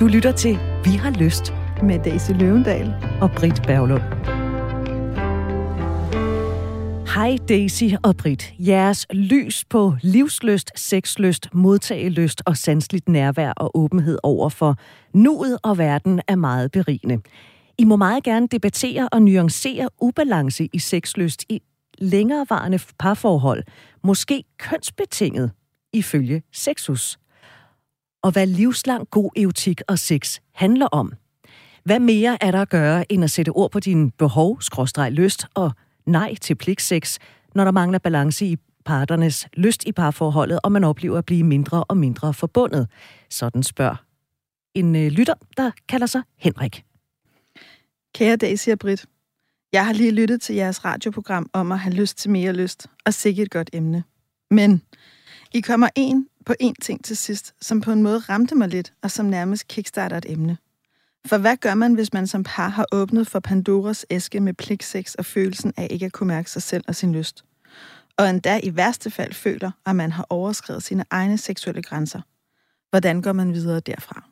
Du lytter til Vi har lyst med Daisy Løvendal og Britt Bærlund. Hej Daisy og Britt. Jeres lys på livslyst, sexlyst, modtagelyst og sanseligt nærvær og åbenhed over for nuet og verden er meget berigende. I må meget gerne debattere og nuancere ubalance i sexlyst i længerevarende parforhold, måske kønsbetinget ifølge Sexus. Og hvad livslang god erotik og sex handler om. Hvad mere er der at gøre, end at sætte ord på dine behov, lyst og nej til pligtsex, når der mangler balance i parternes lyst i parforholdet, og man oplever at blive mindre og mindre forbundet? Sådan spørger en lytter, der kalder sig Henrik. Kære Daisy og Britt, jeg har lige lyttet til jeres radioprogram om at have lyst til mere lyst, og sikkert et godt emne. Men I kommer på en ting til sidst, som på en måde ramte mig lidt, og som nærmest kickstarter et emne. For hvad gør man, hvis man som par har åbnet for Pandoras æske med pligtsex og følelsen af ikke at kunne mærke sig selv og sin lyst? Og endda i værste fald føler, at man har overskredet sine egne seksuelle grænser. Hvordan går man videre derfra?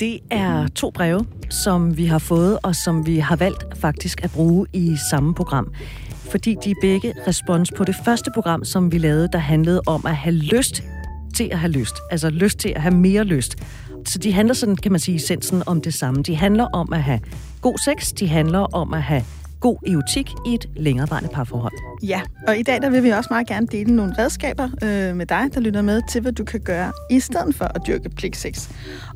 Det er 2 breve, som vi har fået, og som vi har valgt faktisk at bruge i samme program. Fordi de er begge respons på det første program, som vi lavede, der handlede om at have lyst til at have lyst. Altså lyst til at have mere lyst. Så de handler sådan, kan man sige, essensen om det samme. De handler om at have god sex, de handler om at have god erotik i et længerevarende parforhold. Ja, og i dag der vil vi også meget gerne dele nogle redskaber med dig, der lytter med til, hvad du kan gøre i stedet for at dyrke pligtsex.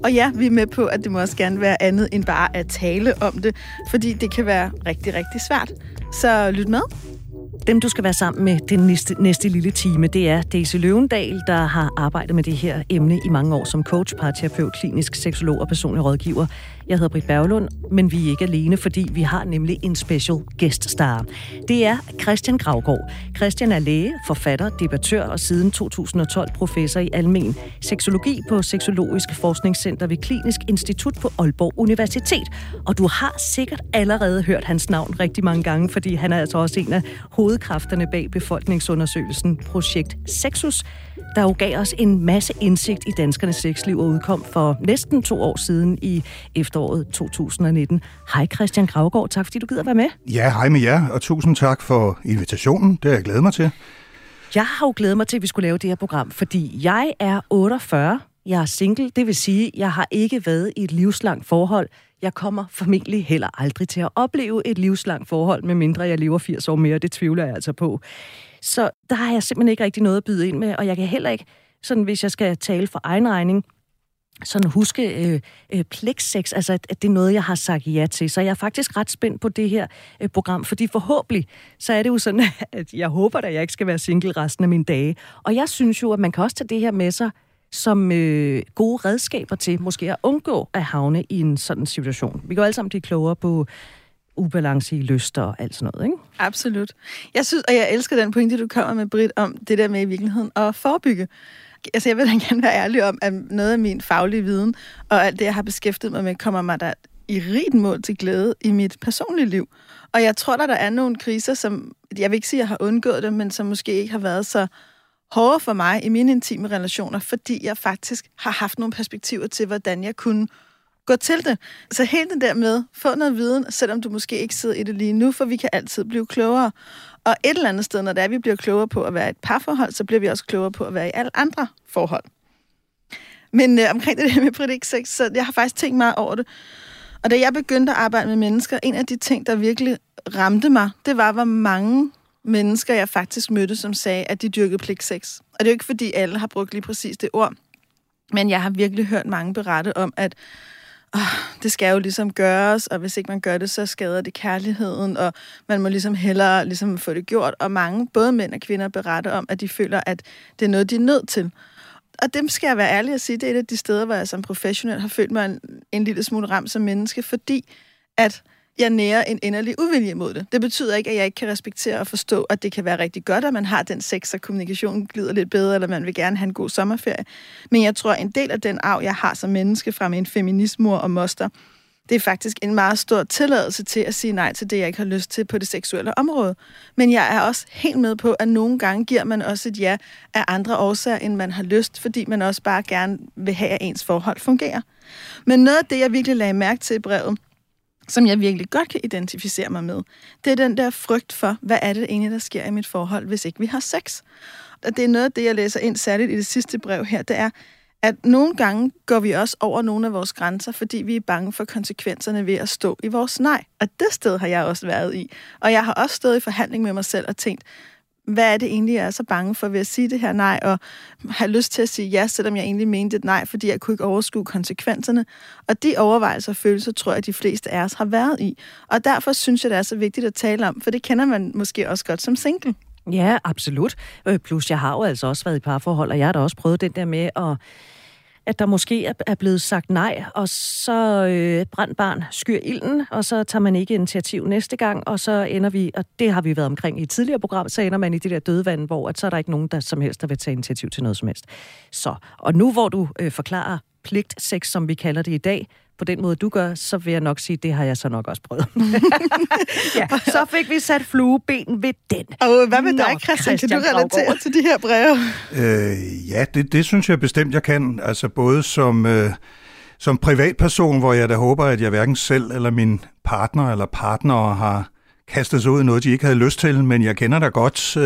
Og ja, vi er med på, at det må også gerne være andet end bare at tale om det, fordi det kan være rigtig, rigtig svært. Så lyt med. Dem, du skal være sammen med den næste lille time, det er Daisy Løvendal, der har arbejdet med det her emne i mange år som coach, parterapeut, klinisk seksolog og personlig rådgiver. Jeg hedder Britt Bærlund, men vi er ikke alene, fordi vi har nemlig en special guest star. Det er Christian Graugaard. Christian er læge, forfatter, debattør og siden 2012 professor i almen seksologi på Seksologisk Forskningscenter ved Klinisk Institut på Aalborg Universitet. Og du har sikkert allerede hørt hans navn rigtig mange gange, fordi han er altså også en af hovedkræfterne bag befolkningsundersøgelsen Projekt Sexus, der jo gav os en masse indsigt i danskernes sexliv og udkom for næsten 2 år siden i efteråret 2019. Hej Christian Graugaard, tak fordi du gider være med. Ja, hej med jer, og tusind tak for invitationen. Det har jeg glædet mig til. Jeg har jo glædet mig til, at vi skulle lave det her program, fordi jeg er 48, jeg er single, det vil sige, at jeg har ikke været i et livslangt forhold. Jeg kommer formentlig heller aldrig til at opleve et livslangt forhold, medmindre jeg lever 80 år mere, det tvivler jeg altså på. Så der har jeg simpelthen ikke rigtig noget at byde ind med, og jeg kan heller ikke, sådan hvis jeg skal tale for egen regning, sådan huske pligtsex, altså at det er noget, jeg har sagt ja til. Så jeg er faktisk ret spændt på det her program, fordi forhåbentlig, så er det jo sådan, at jeg håber, at jeg ikke skal være single resten af mine dage. Og jeg synes jo, at man kan også tage det her med sig som gode redskaber til måske at undgå at havne i en sådan situation. Vi kan jo alle sammen blive klogere på ubalance i lyster og alt sådan noget, ikke? Absolut. Jeg synes, og jeg elsker den pointe, du kommer med, Britt, om det der med i virkeligheden at forebygge. Altså, jeg vil da gerne være ærlig om, at noget af min faglige viden og alt det, jeg har beskæftiget mig med, kommer mig der i rigt mål til glæde i mit personlige liv. Og jeg tror, der er nogle kriser, som, jeg vil ikke sige, at jeg har undgået dem, men som måske ikke har været så hårdere for mig i mine intime relationer, fordi jeg faktisk har haft nogle perspektiver til, hvordan jeg kunne gå til det. Så hele det der med, få noget viden, selvom du måske ikke sidder i det lige nu, for vi kan altid blive klogere. Og et eller andet sted, når det er, vi bliver klogere på at være i et parforhold, så bliver vi også klogere på at være i alle andre forhold. Men omkring det der med pligtsex, så jeg har faktisk tænkt meget over det. Og da jeg begyndte at arbejde med mennesker, en af de ting, der virkelig ramte mig, det var, hvor mange mennesker, jeg faktisk mødte, som sagde, at de dyrkede pligtsex. Og det er jo ikke, fordi alle har brugt lige præcis det ord, men jeg har virkelig hørt mange berette om, at det skal jo ligesom gøres, og hvis ikke man gør det, så skader det kærligheden, og man må ligesom hellere ligesom få det gjort. Og mange, både mænd og kvinder, beretter om, at de føler, at det er noget, de er nødt til. Og dem skal jeg være ærlig at sige, det er et af de steder, hvor jeg som professionel har følt mig en lille smule ramt som menneske, fordi at jeg nærer en inderlig uvilje mod det. Det betyder ikke, at jeg ikke kan respektere og forstå, at det kan være rigtig godt, at man har den sex, og kommunikationen glider lidt bedre, eller man vil gerne have en god sommerferie. Men jeg tror, en del af den arv, jeg har som menneske fra min feminisme og moster, Det er faktisk en meget stor tilladelse til at sige nej til det, jeg ikke har lyst til på det seksuelle område. Men jeg er også helt med på, at nogle gange giver man også et ja af andre årsager, end man har lyst, fordi man også bare gerne vil have, at ens forhold fungerer. Men noget af det, jeg virkelig lagde mærke til i brevet, som jeg virkelig godt kan identificere mig med, det er den der frygt for, hvad er det egentlig, der sker i mit forhold, hvis ikke vi har sex. Og det er noget af det, jeg læser ind særligt i det sidste brev her, det er, at nogle gange går vi også over nogle af vores grænser, fordi vi er bange for konsekvenserne ved at stå i vores nej. Og det sted har jeg også været i. Og jeg har også stået i forhandling med mig selv og tænkt, hvad er det egentlig, jeg er så bange for ved at sige det her nej, og have lyst til at sige ja, selvom jeg egentlig mente et nej, fordi jeg kunne ikke overskue konsekvenserne. Og de overvejelser og følelser, tror jeg, de fleste af os har været i. Og derfor synes jeg, det er så vigtigt at tale om, for det kender man måske også godt som single. Ja, absolut. Plus, jeg har jo altså også været i parforhold, og jeg har da også prøvet den der med at der måske er blevet sagt nej, og så brændt barn skyr ilden, og så tager man ikke initiativ næste gang, og så ender vi, og det har vi været omkring i et tidligere program, så ender man i det der dødvand, hvor at så er der ikke nogen, der som helst, der vil tage initiativ til noget som helst. Så, og nu hvor du forklarer pligtsex, som vi kalder det i dag, på den måde, du gør, så vil jeg nok sige, det har jeg så nok også prøvet. Ja, så fik vi sat flueben ved den. Og hvad med dig, Christian? Kan du relatere til de her breve? Ja, det synes jeg bestemt, jeg kan. Altså både som privatperson, hvor jeg da håber, at jeg hverken selv eller min partner eller partnere har kastet sig ud i noget, de ikke havde lyst til, men jeg kender da godt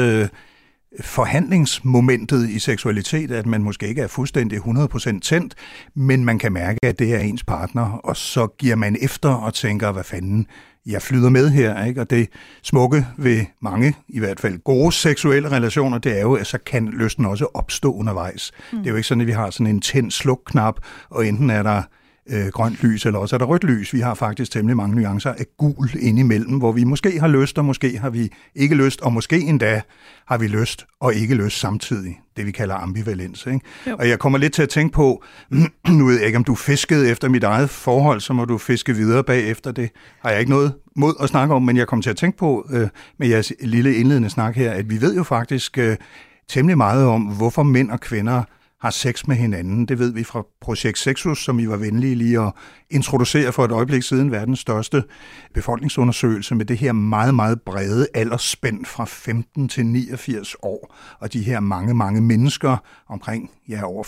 forhandlingsmomentet i seksualitet, at man måske ikke er fuldstændig 100% tændt, men man kan mærke, at det er ens partner, og så giver man efter og tænker, hvad fanden, jeg flyder med her, ikke? Og det smukke ved mange, i hvert fald gode seksuelle relationer, det er jo, at så kan lysten også opstå undervejs. Mm. Det er jo ikke sådan, at vi har sådan en tænd-sluk-knap, og enten er der grønt lys, eller også er der rødt lys. Vi har faktisk temmelig mange nuancer af gul indimellem, hvor vi måske har lyst, og måske har vi ikke lyst, og måske endda har vi lyst og ikke lyst samtidig. Det vi kalder ambivalens. Ikke? Og jeg kommer lidt til at tænke på, nu ved jeg ikke, om du fiskede efter mit eget forhold, så må du fiske videre bagefter. Det har jeg ikke noget mod at snakke om, men jeg kommer til at tænke på med jeres lille indledende snak her, at vi ved jo faktisk temmelig meget om, hvorfor mænd og kvinder har sex med hinanden. Det ved vi fra Projekt Sexus, som I var venlige lige at introducere for et øjeblik siden, verdens største befolkningsundersøgelse med det her meget, meget brede aldersspænd fra 15 til 89 år. Og de her mange, mange mennesker, omkring over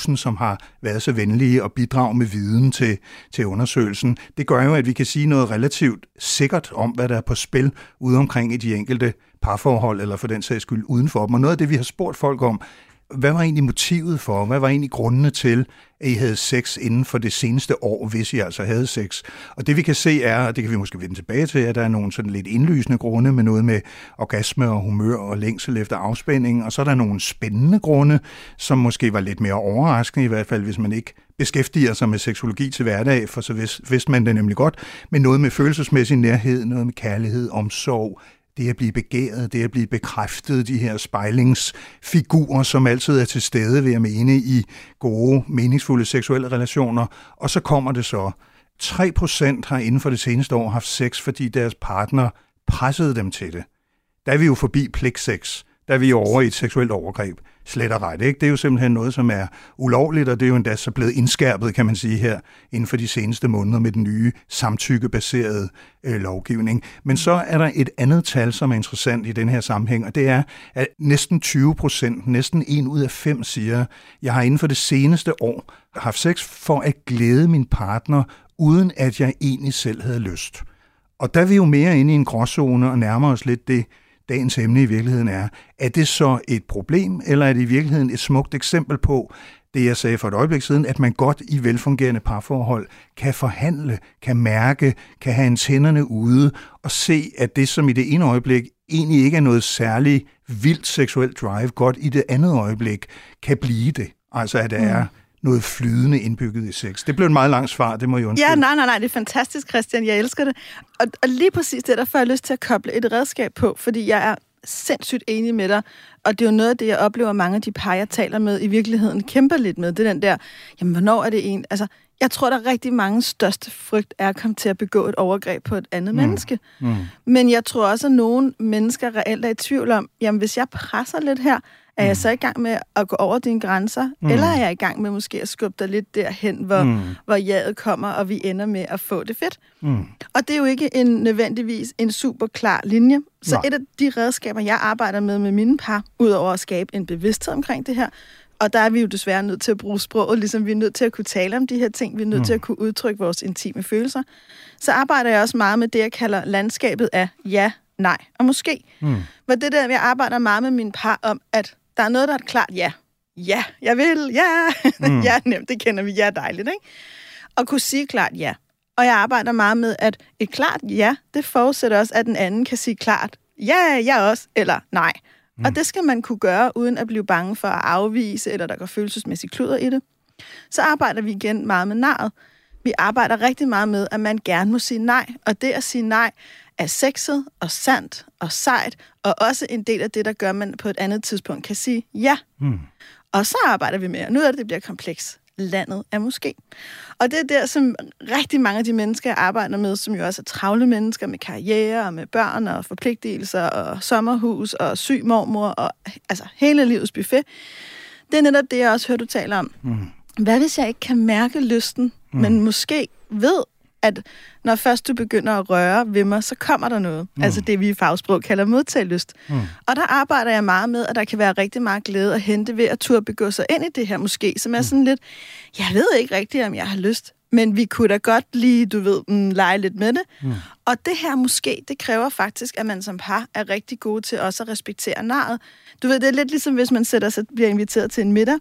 75.000, som har været så venlige at bidrage med viden til undersøgelsen. Det gør jo, at vi kan sige noget relativt sikkert om, hvad der er på spil ude omkring i de enkelte parforhold, eller for den sags skyld udenfor dem. Og noget af det, vi har spurgt folk om, hvad var egentlig motivet for? Hvad var egentlig grundene til, at I havde sex inden for det seneste år, hvis I altså havde sex? Og det vi kan se er, og det kan vi måske vende tilbage til, at der er nogle sådan lidt indlysende grunde med noget med orgasme og humør og længsel efter afspænding, og så er der nogle spændende grunde, som måske var lidt mere overraskende, i hvert fald hvis man ikke beskæftiger sig med seksologi til hverdag, for så vidste man det nemlig godt, men noget med følelsesmæssig nærhed, noget med kærlighed, omsorg, det at blive begæret, det at blive bekræftet, de her spejlingsfigurer, som altid er til stede, vil jeg mene, i gode, meningsfulde seksuelle relationer. Og så kommer det så. 3% har inden for det seneste år haft sex, fordi deres partner pressede dem til det. Der er vi jo forbi pligtsex. Der er vi over i et seksuelt overgreb. Slet og ret, ikke? Det er jo simpelthen noget, som er ulovligt, og det er jo endda så blevet indskærpet, kan man sige her, inden for de seneste måneder med den nye samtykkebaserede lovgivning. Men så er der et andet tal, som er interessant i den her sammenhæng, og det er, at næsten 20%, næsten 1 ud af 5 siger, jeg har inden for det seneste år haft sex for at glæde min partner, uden at jeg egentlig selv havde lyst. Og der er vi jo mere inde i en gråzone og nærmer os lidt det, dagens emne i virkeligheden er. Er det så et problem, eller er det i virkeligheden et smukt eksempel på det, jeg sagde for et øjeblik siden, at man godt i velfungerende parforhold kan forhandle, kan mærke, kan have antennerne ude og se, at det, som i det ene øjeblik egentlig ikke er noget særligt vildt seksuelt drive, godt i det andet øjeblik kan blive det. Altså, at der er noget flydende indbygget i sex. Det blev et meget langt svar, det må jeg undskylde. Ja, nej, det er fantastisk, Christian. Jeg elsker det. Og lige præcis det, der får jeg lyst til at koble et redskab på, fordi jeg er sindssygt enig med dig, og det er jo noget af det, jeg oplever mange af de par, jeg taler med, i virkeligheden kæmper lidt med. Det er den der, jamen hvornår er det en? Altså, jeg tror, der er rigtig mange største frygt er at komme til at begå et overgreb på et andet menneske. Men jeg tror også, at nogle mennesker reelt er i tvivl om, jamen hvis jeg presser lidt her, Er jeg så i gang med at gå over dine grænser? Eller er jeg i gang med måske at skubbe dig lidt derhen, hvor jaget kommer, og vi ender med at få det fedt? Og det er jo ikke nødvendigvis en super klar linje. Så Et af de redskaber, jeg arbejder med mine par, udover at skabe en bevidsthed omkring det her, og der er vi jo desværre nødt til at bruge sproget, ligesom vi er nødt til at kunne tale om de her ting, vi er nødt til at kunne udtrykke vores intime følelser, så arbejder jeg også meget med det, jeg kalder landskabet af ja, nej og måske. Hvor det der, jeg arbejder meget med mine par om, at der er noget, der er et klart ja. Ja, jeg vil, ja. Ja, nemt, det kender vi, ja, dejligt, ikke? Og kunne sige klart ja. Og jeg arbejder meget med, at et klart ja, det forudsætter også, at den anden kan sige klart ja, jeg også, eller nej. Og det skal man kunne gøre, uden at blive bange for at afvise, eller der går følelsesmæssigt kluder i det. Så arbejder vi igen meget med nejet. Vi arbejder rigtig meget med, at man gerne må sige nej, og det at sige nej er sexet og sandt og sejt, og også en del af det, der gør, at man på et andet tidspunkt kan sige ja. Og så arbejder vi med, og nu er det bliver kompleks. Landet er måske. Og det er der, som rigtig mange af de mennesker, jeg arbejder med, som jo også er travle mennesker med karriere og med børn og forpligtelser og sommerhus og syg mormor og altså hele livets buffet. Det er netop det, jeg også hører, du taler om. Hvad hvis jeg ikke kan mærke lysten, men måske ved, at når først du begynder at røre ved mig, så kommer der noget. Altså det, vi i fagsprog kalder modtagelyst. Og der arbejder jeg meget med, at der kan være rigtig meget glæde at hente ved at turde begå sig ind i det her måske, som er sådan lidt, jeg ved ikke rigtigt, om jeg har lyst, men vi kunne da godt lige, du ved, lege lidt med det. Og det her måske, det kræver faktisk, at man som par er rigtig gode til også at respektere nejet. Du ved, det er lidt ligesom, hvis man bliver inviteret til en middag,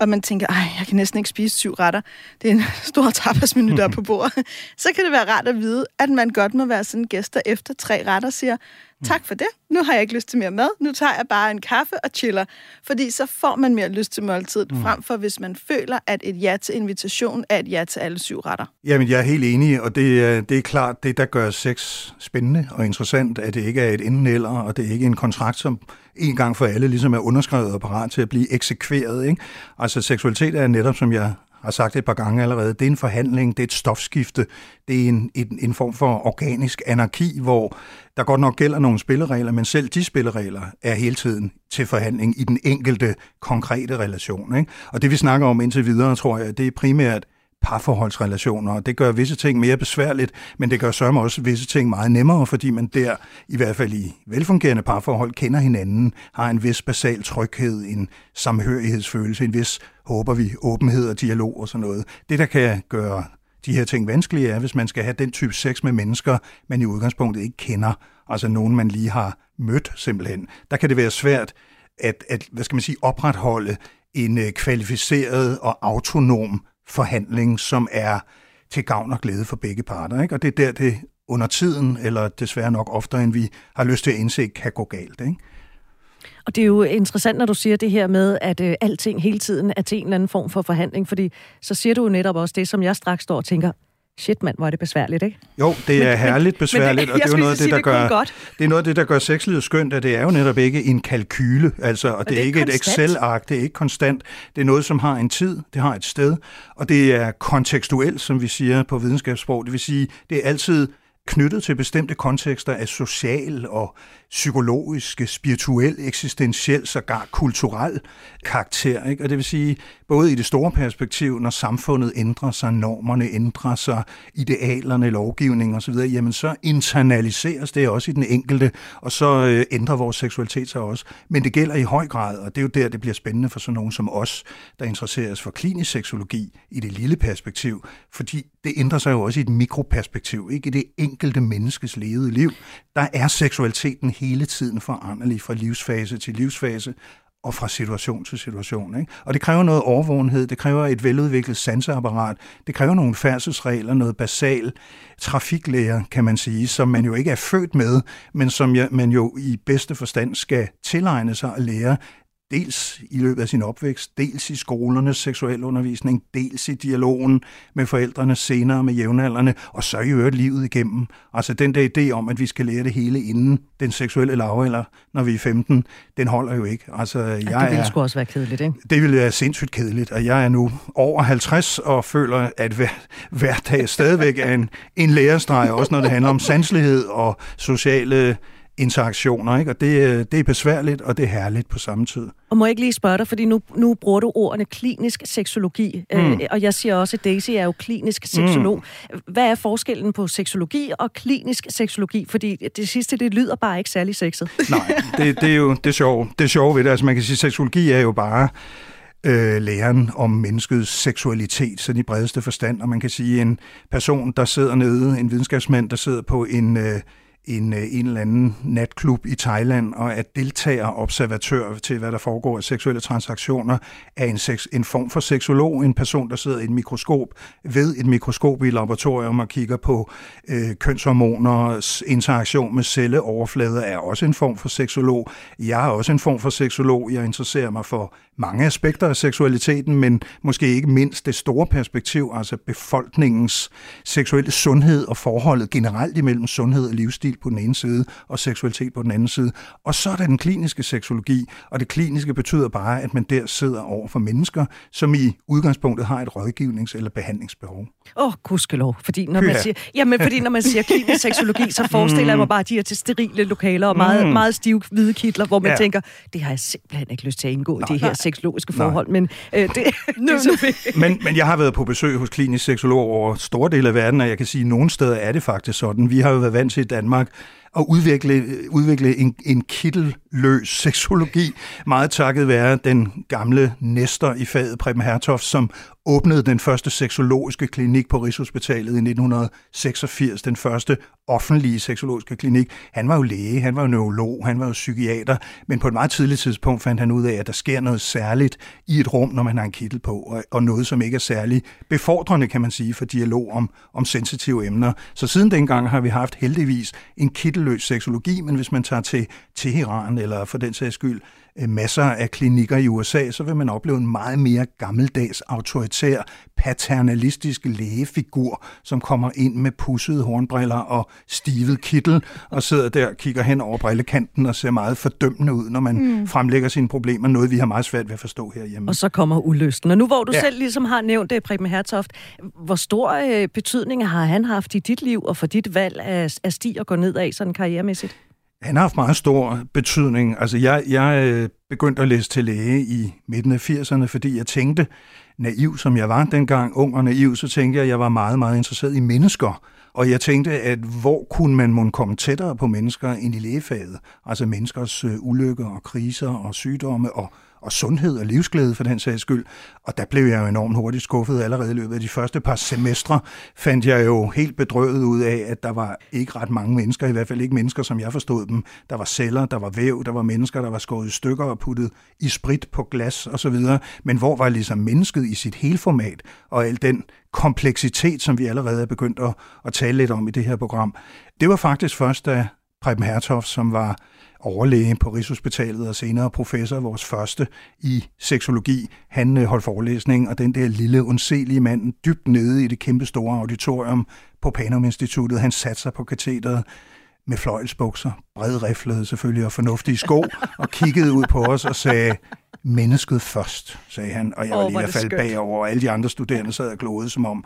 og man tænker, ej, jeg kan næsten ikke spise 7 retter. Det er en stor tapasmenu, der på bordet. Så kan det være rart at vide, at man godt må være sådan en gæst, der efter 3 retter siger, tak for det, nu har jeg ikke lyst til mere mad, nu tager jeg bare en kaffe og chiller. Fordi så får man mere lyst til måltidet, frem for hvis man føler, at et ja til invitation er et ja til alle 7 retter. Jamen, jeg er helt enig, og det er klart, det der gør sex spændende og interessant, at det ikke er et enten eller, og det er ikke en kontrakt, som en gang for alle ligesom er underskrevet og parat til at blive eksekveret, ikke? Altså, seksualitet er netop, som jeg har sagt et par gange allerede, det er en forhandling, det er et stofskifte, det er en form for organisk anarki, hvor der godt nok gælder nogle spilleregler, men selv de spilleregler er hele tiden til forhandling i den enkelte konkrete relation, ikke? Og det vi snakker om indtil videre, tror jeg, det er primært parforholdsrelationer, og det gør visse ting mere besværligt, men det gør sørme også visse ting meget nemmere, fordi man der, i hvert fald i velfungerende parforhold, kender hinanden, har en vis basal tryghed, en samhørighedsfølelse, en vis, håber vi, åbenhed og dialog og sådan noget. Det, der kan gøre de her ting vanskelige, er, hvis man skal have den type sex med mennesker, man i udgangspunktet ikke kender, altså nogen, man lige har mødt simpelthen. Der kan det være svært at hvad skal man sige, opretholde en kvalificeret og autonom forhandling, som er til gavn og glæde for begge parter, ikke? Og det er der, det under tiden, eller desværre nok oftere, end vi har lyst til at indse, kan gå galt, ikke? Og det er jo interessant, når du siger det her med, at alting hele tiden er til en eller anden form for forhandling, fordi så siger du jo netop også det, som jeg straks står og tænker, shit mand, hvor er det besværligt, ikke? Jo, det er herligt besværligt, og det er noget af det, der gør sexlivet skønt, at det er jo netop ikke en kalkyle, altså, og det er ikke et Excel-ark, det er ikke konstant, det er noget, som har en tid, det har et sted, og det er kontekstuelt, som vi siger på videnskabssprog, det vil sige, det er altid knyttet til bestemte kontekster af social og psykologisk, spirituel, eksistentiel, sågar kulturel karakter, ikke? Og det vil sige, både i det store perspektiv, når samfundet ændrer sig, normerne ændrer sig, idealerne, lovgivning osv., jamen så internaliseres det også i den enkelte, og så ændrer vores seksualitet sig også. Men det gælder i høj grad, og det er jo der, det bliver spændende for sådan nogen som os, der interesseres for klinisk seksologi i det lille perspektiv, fordi det ændrer sig jo også i et mikroperspektiv, ikke? I det enkelte menneskes levede liv. Der er seksualiteten hele tiden foranderlig fra livsfase til livsfase og fra situation til situation, ikke? Og det kræver noget overvågenhed, det kræver et veludviklet sanseapparat, det kræver nogle færdselsregler, noget basal trafiklære, kan man sige, som man jo ikke er født med, men som man jo i bedste forstand skal tilegne sig og lære, dels i løbet af sin opvækst, dels i skolernes seksuelle undervisning, dels i dialogen med forældrene, senere med jævnaldrende, og så i øvrigt livet igennem. Altså den der idé om, at vi skal lære det hele inden den seksuelle lavalder, når vi er 15, den holder jo ikke. Altså, det ville sgu også være kedeligt, ikke? Det ville være sindssygt kedeligt, og jeg er nu over 50 og føler, at hver dag stadigvæk er en lærestreg, også når det handler om sanselighed og sociale interaktioner, ikke? Og det er besværligt, og det er herligt på samme tid. Og må jeg ikke lige spørge dig, fordi nu bruger du ordene klinisk seksologi, og jeg siger også, at Daisy er jo klinisk seksolog. Hvad er forskellen på seksologi og klinisk seksologi? Fordi det sidste, det lyder bare ikke særlig sexet. Nej, det er jo det sjove. Det sjove ved det, altså man kan sige, at seksologi er jo bare læren om menneskets seksualitet, sådan i bredeste forstand, og man kan sige, en person, der sidder nede, en videnskabsmand, der sidder på en eller anden natklub i Thailand, og at deltager og observatør til, hvad der foregår af seksuelle transaktioner, er en form for seksolog, en person, der sidder i et mikroskop, ved et mikroskop i et laboratorium og kigger på kønshormoners interaktion med celleoverflader, er også en form for seksolog. Jeg er også en form for seksolog. Jeg interesserer mig for mange aspekter af seksualiteten, men måske ikke mindst det store perspektiv, altså befolkningens seksuelle sundhed og forholdet generelt imellem sundhed og livsstil på den ene side, og seksualitet på den anden side. Og så er der den kliniske seksologi, og det kliniske betyder bare, at man der sidder over for mennesker, som i udgangspunktet har et rådgivnings- eller behandlingsbehov. Gudskelov, fordi når man siger, klinisk seksologi, så forestiller jeg mig bare de her til sterile lokaler og meget, meget stive hvide kitler, hvor man tænker, det har jeg simpelthen ikke lyst til at indgå i det her seksologiske forhold, men men jeg har været på besøg hos klinisk seksologer over store dele af verden, og jeg kan sige, at nogle steder er det faktisk sådan. Vi har jo været vant til i Danmark at udvikle en kittelløs seksologi, meget takket være den gamle nestor i faget, Preben Hertoft, som åbnede den første seksologiske klinik på Rigshospitalet i 1986, den første offentlige seksologiske klinik. Han var jo læge, han var jo neurolog, han var jo psykiater, men på et meget tidligt tidspunkt fandt han ud af, at der sker noget særligt i et rum, når man har en kittel på, og noget, som ikke er særlig befordrende, kan man sige, for dialog om sensitive emner. Så siden dengang har vi haft heldigvis en kittelløs seksologi, men hvis man tager til Teheran, eller for den sags skyld, masser af klinikker i USA, så vil man opleve en meget mere gammeldags, autoritær, paternalistisk lægefigur, som kommer ind med pudsede hornbriller og stivet kittel, og sidder der og kigger hen over brillekanten og ser meget fordømmende ud, når man fremlægger sine problemer, noget vi har meget svært ved at forstå herhjemme. Og så kommer ulysten. Og nu hvor du selv ligesom har nævnt det, Preben Hertoft, hvor stor betydning har han haft i dit liv og for dit valg af sti og gå nedad sådan karrieremæssigt? Han har haft meget stor betydning. Altså, jeg begyndte at læse til læge i midten af 80'erne, fordi jeg tænkte, naiv som jeg var dengang, ung og naiv, så tænkte jeg, at jeg var meget, meget interesseret i mennesker. Og jeg tænkte, at hvor kunne man måtte komme tættere på mennesker end i lægefaget? Altså menneskers ulykker og kriser og sygdomme og sundhed og livsglæde for den sags skyld. Og der blev jeg jo enormt hurtigt skuffet. Allerede i løbet af de første par semestre fandt jeg jo helt bedrøvet ud af, at der var ikke ret mange mennesker, i hvert fald ikke mennesker, som jeg forstod dem. Der var celler, der var væv, der var mennesker, der var skåret i stykker og puttet i sprit på glas osv. Men hvor var ligesom mennesket i sit hele format og al den kompleksitet, som vi allerede er begyndt at tale lidt om i det her program? Det var faktisk først, da Preben Hertoft, som var overlæge på Rigshospitalet og senere professor, vores første i seksologi. Han holdt forelæsning, og den der lille, undselige mand dybt nede i det kæmpe store auditorium på Panum Instituttet, han satte sig på katedret med fløjelsbukser, bredriflede selvfølgelig og fornuftige sko, og kiggede ud på os og sagde, mennesket først, sagde han. Og jeg var lige ved at falde bagover, og alle de andre studerende sad og glodede, som om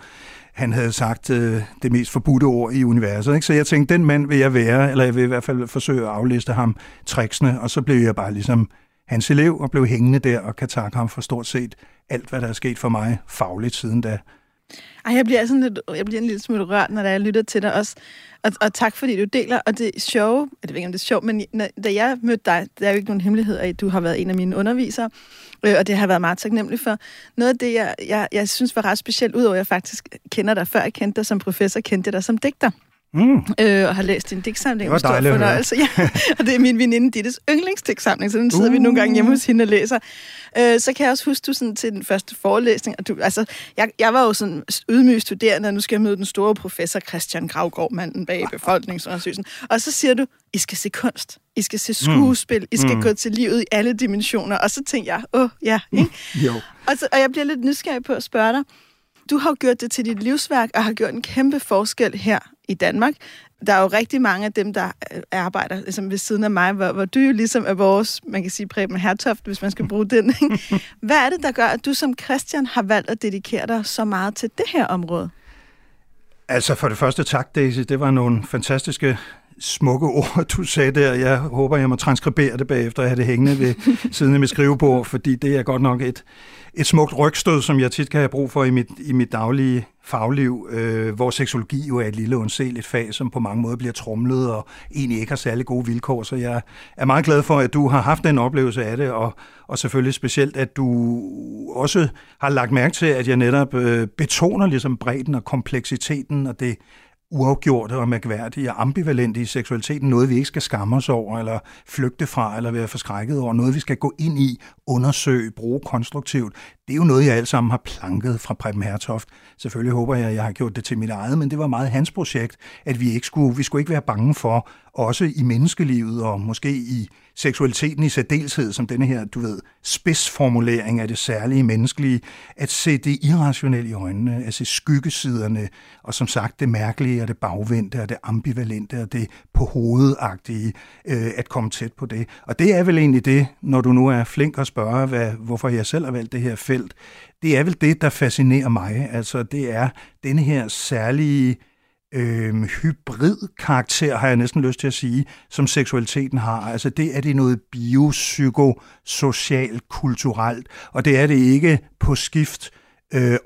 han havde sagt det mest forbudte ord i universet. Ikke? Så jeg tænkte, den mand vil jeg være, eller jeg vil i hvert fald forsøge at afliste ham tricksene, og så blev jeg bare ligesom hans elev og blev hængende der og kan takke ham for stort set alt, hvad der er sket for mig fagligt siden da. Ej, jeg bliver en lille smule rørt, når jeg lytter til dig også. Og tak, fordi du deler. Og det er sjovt, jeg ved ikke, om det er sjovt, men da jeg mødte dig, der er jo ikke nogen hemmelighed, at du har været en af mine undervisere, og det har jeg været meget taknemmelig for. Noget af det, jeg synes var ret specielt, udover at jeg faktisk kender dig, før jeg kendte dig som professor, kendte dig som digter. Og har læst din digtsamling med stor fornøjelse. Ja. Og det er min veninde Dittes yndlingsdigtsamling, så den sidder vi nogle gange hjemme hos hende og læser. Så kan jeg også huske, du sådan til den første forelæsning, og jeg var jo sådan ydmyg studerende, og nu skal jeg møde den store professor Christian Graugaard, manden bag befolkningsundersøgelsen. Og så siger du, I skal se kunst, I skal se skuespil, I skal gå til livet i alle dimensioner. Og så tænkte jeg, og jeg bliver lidt nysgerrig på at spørge dig, du har gjort det til dit livsværk, og har gjort en kæmpe forskel her i Danmark. Der er jo rigtig mange af dem, der arbejder ligesom ved siden af mig, hvor du jo ligesom er vores, man kan sige, Preben Hertoft, hvis man skal bruge den. Hvad er det, der gør, at du som Christian har valgt at dedikere dig så meget til det her område? Altså for det første, tak Daisy. Det var nogle fantastiske smukke ord, du sagde der. Jeg håber, jeg må transkribere det bagefter og have det hængende ved siden af mit skrivebord, fordi det er godt nok et smukt rygstød, som jeg tit kan have brug for i mit daglige fagliv, hvor seksologi jo er et lille undseligt fag, som på mange måder bliver tromlet og egentlig ikke har særlig gode vilkår. Så jeg er meget glad for, at du har haft den oplevelse af det, og selvfølgelig specielt, at du også har lagt mærke til, at jeg netop betoner ligesom bredden og kompleksiteten og det uafgjorte og mærkværdige og ambivalente i seksualiteten, noget vi ikke skal skamme os over, eller flygte fra, eller være forskrækket over, noget vi skal gå ind i, undersøge, bruge konstruktivt. Det er jo noget, jeg alle sammen har planket fra Preben Hertoft. Selvfølgelig håber jeg, at jeg har gjort det til mit eget, men det var meget hans projekt, at vi skulle ikke være bange for, også i menneskelivet og måske i seksualiteten i særdeleshed, som denne her, du ved, spidsformulering af det særlige menneskelige, at se det irrationelle i øjnene, at se skyggesiderne, og som sagt det mærkelige og det bagvendte og det ambivalente og det på hovedagtige, at komme tæt på det. Og det er vel egentlig det, når du nu er flink at spørge, hvorfor jeg selv har valgt det her felt. Det er vel det, der fascinerer mig. Altså det er denne her særlige hybridkarakter, har jeg næsten lyst til at sige, som seksualiteten har. Altså det er det noget biopsykosocialt, kulturelt, og det er det ikke på skift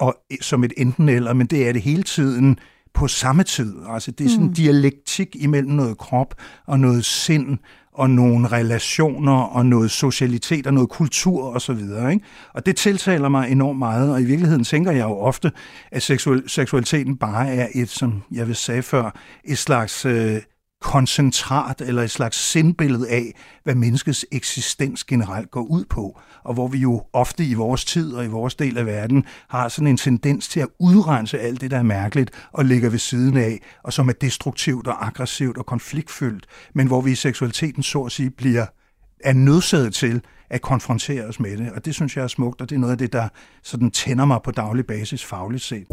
og som et enten eller, men det er det hele tiden på samme tid. Altså det er sådan en dialektik imellem noget krop og noget sind, og nogle relationer, og noget socialitet, og noget kultur, og så videre, ikke? Og det tiltaler mig enormt meget, og i virkeligheden tænker jeg jo ofte, at seksualiteten bare er et, som jeg vil sige før, et slags koncentrat, eller et slags sindbillede af, hvad menneskets eksistens generelt går ud på, og hvor vi jo ofte i vores tid og i vores del af verden har sådan en tendens til at udrense alt det, der er mærkeligt og ligger ved siden af, og som er destruktivt og aggressivt og konfliktfyldt, men hvor vi i seksualiteten så at sige er nødsaget til at konfrontere os med det, og det synes jeg er smukt, og det er noget af det, der sådan tænder mig på daglig basis fagligt set.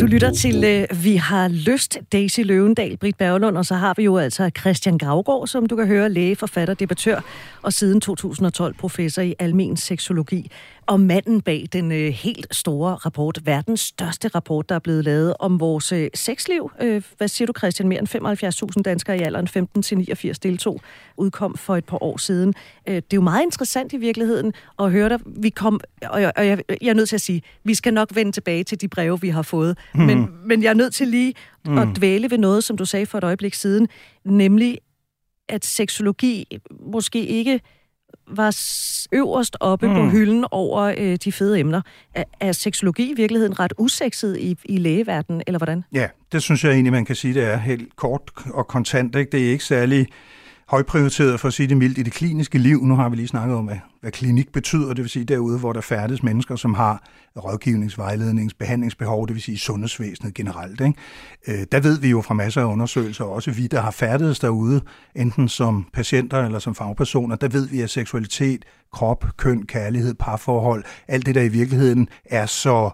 Du lytter til Vi har lyst, Daisy Løvendal, Britt Bærlund, og så har vi jo altså Christian Graugaard, som du kan høre, læge, forfatter, debattør, og siden 2012 professor i almen seksologi, og manden bag den helt store rapport, verdens største rapport, der er blevet lavet om vores sexliv. Hvad siger du, Christian? Mere end 75.000 danskere i alderen 15-89 deltog, udkom for et par år siden. Det er jo meget interessant i virkeligheden at høre dig. Jeg er nødt til at sige, vi skal nok vende tilbage til de breve, vi har fået, men jeg er nødt til lige at dvæle ved noget, som du sagde for et øjeblik siden, nemlig at seksologi måske ikke var øverst oppe på hylden over de fede emner. Er seksologi i virkeligheden ret usekset i lægeverdenen, eller hvordan? Ja, det synes jeg egentlig, man kan sige, det er helt kort og kontant, ikke? Det er ikke særlig højprioriteret, for at sige det mildt, i det kliniske liv. Nu har vi lige snakket om, hvad klinik betyder, det vil sige derude, hvor der færdes mennesker, som har rådgivnings-, vejlednings-, behandlingsbehov, det vil sige sundhedsvæsenet generelt, ikke? Der ved vi jo fra masser af undersøgelser, også vi, der har færdedes derude, enten som patienter eller som fagpersoner, der ved vi, at seksualitet, krop, køn, kærlighed, parforhold, alt det, der i virkeligheden er så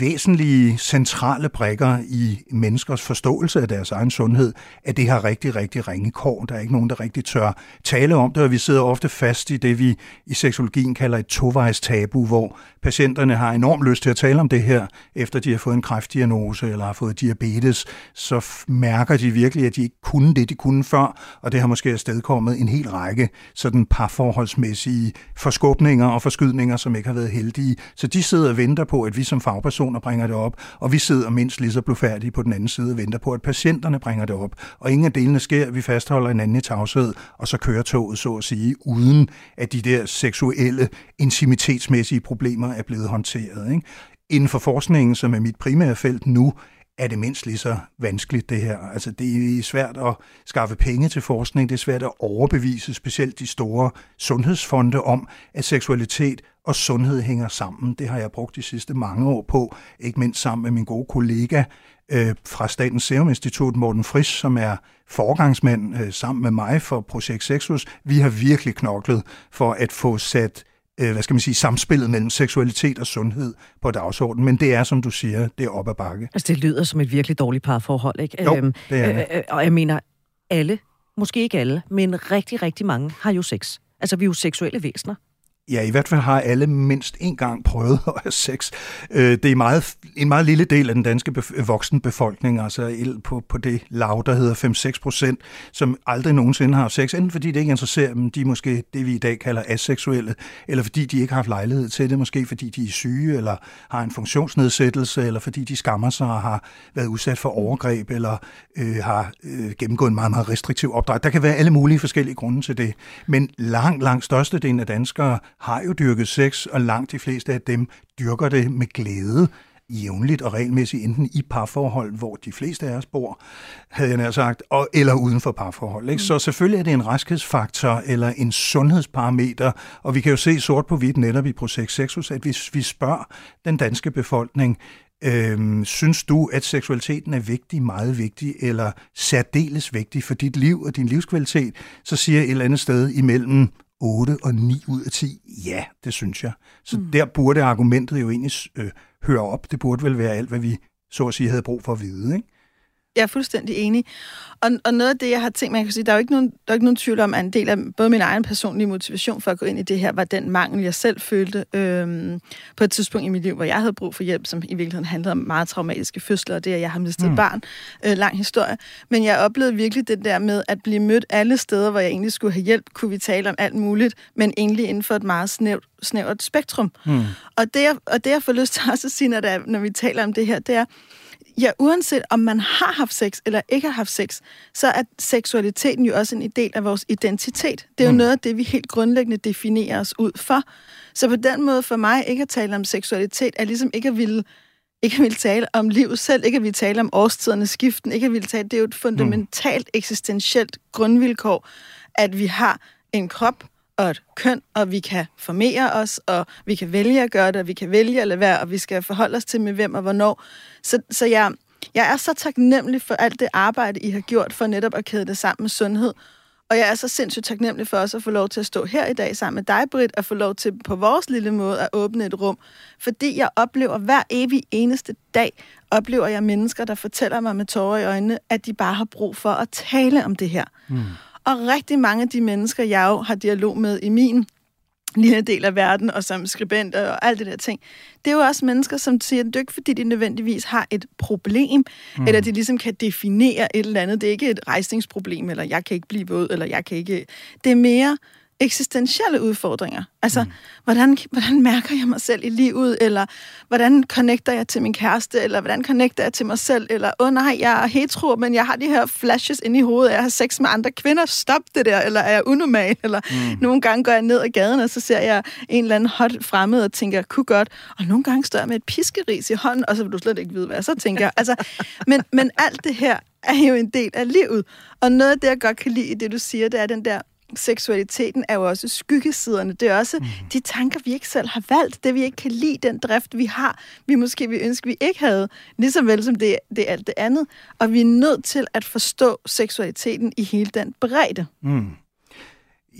væsentlige centrale brikker i menneskers forståelse af deres egen sundhed, at det har rigtig, rigtig ringe kår. Der er ikke nogen, der rigtig tør tale om det, og vi sidder ofte fast i det, vi i seksologien kalder et tovejs tabu, hvor patienterne har enormt lyst til at tale om det her, efter de har fået en kræftdiagnose eller har fået diabetes, så mærker de virkelig, at de ikke kunne det, de kunne før, og det har måske afstedkommet en hel række sådan parforholdsmæssige forskubninger og forskydninger, som ikke har været heldige. Så de sidder og venter på, at vi som fagpersoner bringer det op, og vi sidder mindst lige så blufærdige på den anden side og venter på, at patienterne bringer det op. Og ingen af delene sker, vi fastholder hinanden i tavshed, og så kører toget, så at sige, uden at de der seksuelle, intimitetsmæssige problemer er blevet håndteret, ikke? Inden for forskningen, som er mit primære felt nu, er det mindst lige så vanskeligt, det her. Altså, det er svært at skaffe penge til forskning, det er svært at overbevise specielt de store sundhedsfonde om, at seksualitet og sundhed hænger sammen. Det har jeg brugt de sidste mange år på, ikke mindst sammen med min gode kollega fra Statens Serum Institut, Morten Frisch, som er forgangsmand sammen med mig for Projekt Sexus. Vi har virkelig knoklet for at få sat samspillet mellem seksualitet og sundhed på dagsordenen, men det er, som du siger, det er op ad bakke. Altså, det lyder som et virkelig dårligt parforhold, ikke? Jo, det er det. Og jeg mener, alle, måske ikke alle, men rigtig, rigtig mange har jo sex. Altså, vi er jo seksuelle væsener. Ja, i hvert fald har alle mindst en gang prøvet at have sex. Det er en meget lille del af den danske voksne befolkning, altså på det lav, der hedder 5-6%, som aldrig nogensinde har sex, enten fordi det ikke interesserer dem, de er måske det, vi i dag kalder aseksuelle, eller fordi de ikke har haft lejlighed til det, måske fordi de er syge, eller har en funktionsnedsættelse, eller fordi de skammer sig og har været udsat for overgreb, eller har gennemgået en meget, meget restriktiv opdrag. Der kan være alle mulige forskellige grunde til det, men langt størstedelen af danskere har jo dyrket sex, og langt de fleste af dem dyrker det med glæde, jævnligt og regelmæssigt, enten i parforhold, hvor de fleste af os bor, havde jeg nær sagt, eller uden for parforhold. Ikke? Så selvfølgelig er det en raskhedsfaktor eller en sundhedsparameter, og vi kan jo se sort på hvidt netop i Projekt Sexus, at hvis vi spørger den danske befolkning, synes du, at seksualiteten er vigtig, meget vigtig, eller særdeles vigtig for dit liv og din livskvalitet, så siger et eller andet sted imellem 8 og 9 ud af 10, ja, det synes jeg. Så der burde argumentet jo egentlig høre op. Det burde vel være alt, hvad vi så at sige havde brug for at vide, ikke? Jeg er fuldstændig enig. Og noget af det, jeg har tænkt mig, jeg kan sige, der er jo ikke nogen tvivl om, at en del af både min egen personlige motivation for at gå ind i det her, var den mangel, jeg selv følte på et tidspunkt i mit liv, hvor jeg havde brug for hjælp, som i virkeligheden handlede om meget traumatiske fødsler, og det, at jeg har mistet barn. Lang historie. Men jeg oplevede virkelig det der med at blive mødt alle steder, hvor jeg egentlig skulle have hjælp, kunne vi tale om alt muligt, men egentlig inden for et meget snævert spektrum. Og det, jeg får lyst til også at sige, når vi taler om det her, det er, ja, uanset om man har haft sex eller ikke har haft sex, så er seksualiteten jo også en del af vores identitet. Det er jo noget af det, vi helt grundlæggende definerer os ud for. Så på den måde for mig, ikke at tale om seksualitet, er ligesom ikke at ville tale om livet selv, ikke at ville tale om årstidernes skiften, ikke at ville tale, det er jo et fundamentalt eksistentielt grundvilkår, at vi har en krop og et køn, og vi kan formere os, og vi kan vælge at gøre det, og vi kan vælge at lade være, og vi skal forholde os til med hvem og hvornår. Så jeg er så taknemmelig for alt det arbejde, I har gjort for netop at kæde det sammen med sundhed. Og jeg er så sindssygt taknemmelig for også at få lov til at stå her i dag sammen med dig, Britt, og få lov til på vores lille måde at åbne et rum. Fordi jeg oplever hver evig eneste dag, oplever jeg mennesker, der fortæller mig med tårer i øjnene, at de bare har brug for at tale om det her. Og rigtig mange af de mennesker, jeg jo har dialog med i min lille del af verden, og som skribenter og alt det der ting, det er jo også mennesker, som siger, det er ikke fordi, de nødvendigvis har et problem, eller de ligesom kan definere et eller andet. Det er ikke et rejsningsproblem, eller jeg kan ikke blive våd, eller jeg kan ikke... Det er mere eksistentielle udfordringer. Altså, hvordan mærker jeg mig selv i livet, eller hvordan connecter jeg til min kæreste, eller hvordan connecter jeg til mig selv, eller nej, jeg er hetero, men jeg har de her flashes inde i hovedet, jeg har sex med andre kvinder, stop det der, eller er jeg unormal, eller nogle gange går jeg ned ad gaden, og så ser jeg en eller anden hot fremmed, og tænker, kunne godt, og nogle gange står jeg med et piskeris i hånden, og så vil du slet ikke vide, hvad jeg så tænker. Altså, men alt det her er jo en del af livet, og noget af det, jeg godt kan lide i det, du siger, det er den der seksualiteten er jo også skyggesiderne. Det er også de tanker, vi ikke selv har valgt. Det, vi ikke kan lide, den drift, vi har, vi ønsker, vi ikke havde. Ligeså vel som det er alt det andet. Og vi er nødt til at forstå seksualiteten i hele den bredde.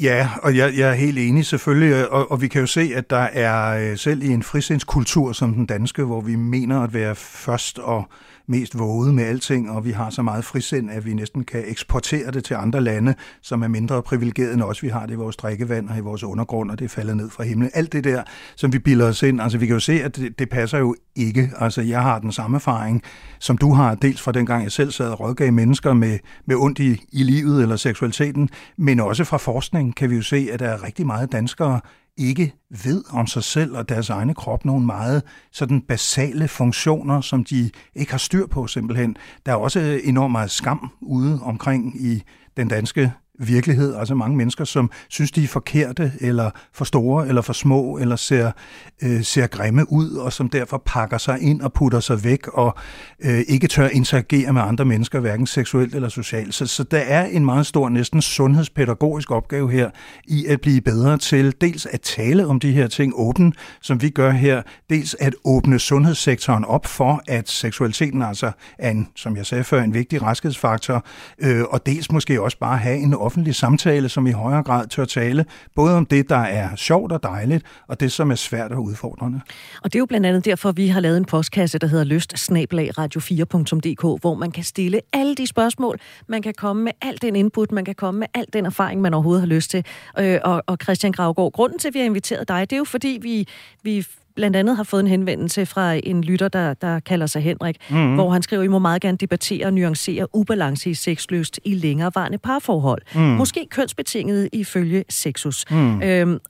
Ja, og jeg er helt enig selvfølgelig, og vi kan jo se, at der er selv i en frisindskultur som den danske, hvor vi mener at være først og mest våde med alting, og vi har så meget frisind, at vi næsten kan eksportere det til andre lande, som er mindre privilegerede end os. Vi har det i vores drikkevand og i vores undergrund, og det falder ned fra himlen. Alt det der, som vi bilder os ind, altså vi kan jo se, at det passer jo ikke. Altså jeg har den samme erfaring, som du har, dels fra dengang jeg selv sad og rådgav mennesker med ondt i livet eller seksualiteten, men også fra forskning kan vi jo se, at der er rigtig meget danskere, ikke ved om sig selv og deres egne krop nogle meget sådan basale funktioner, som de ikke har styr på simpelthen. Der er også enormt meget skam ude omkring i den danske virkelighed, altså mange mennesker, som synes, de er forkerte, eller for store, eller for små, eller ser grimme ud, og som derfor pakker sig ind og putter sig væk, og ikke tør interagere med andre mennesker, hverken seksuelt eller socialt. Så der er en meget stor, næsten sundhedspædagogisk opgave her, i at blive bedre til dels at tale om de her ting åbent, som vi gør her, dels at åbne sundhedssektoren op for, at seksualiteten altså er en, som jeg sagde før, en vigtig raskhedsfaktor, og dels måske også bare have en offentlig samtale, som i højere grad tør tale, både om det, der er sjovt og dejligt, og det, som er svært og udfordrende. Og det er jo blandt andet derfor, vi har lavet en postkasse, der hedder lyst@radio4.dk, hvor man kan stille alle de spørgsmål, man kan komme med al den input, man kan komme med al den erfaring, man overhovedet har lyst til. Og Christian Graugaard, grunden til, at vi har inviteret dig, det er jo fordi, vi blandt andet har fået en henvendelse fra en lytter, der kalder sig Henrik, hvor han skriver, I må meget gerne debattere og nuancere ubalance i sexlyst i længerevarende parforhold. Måske kønsbetinget ifølge Sexus.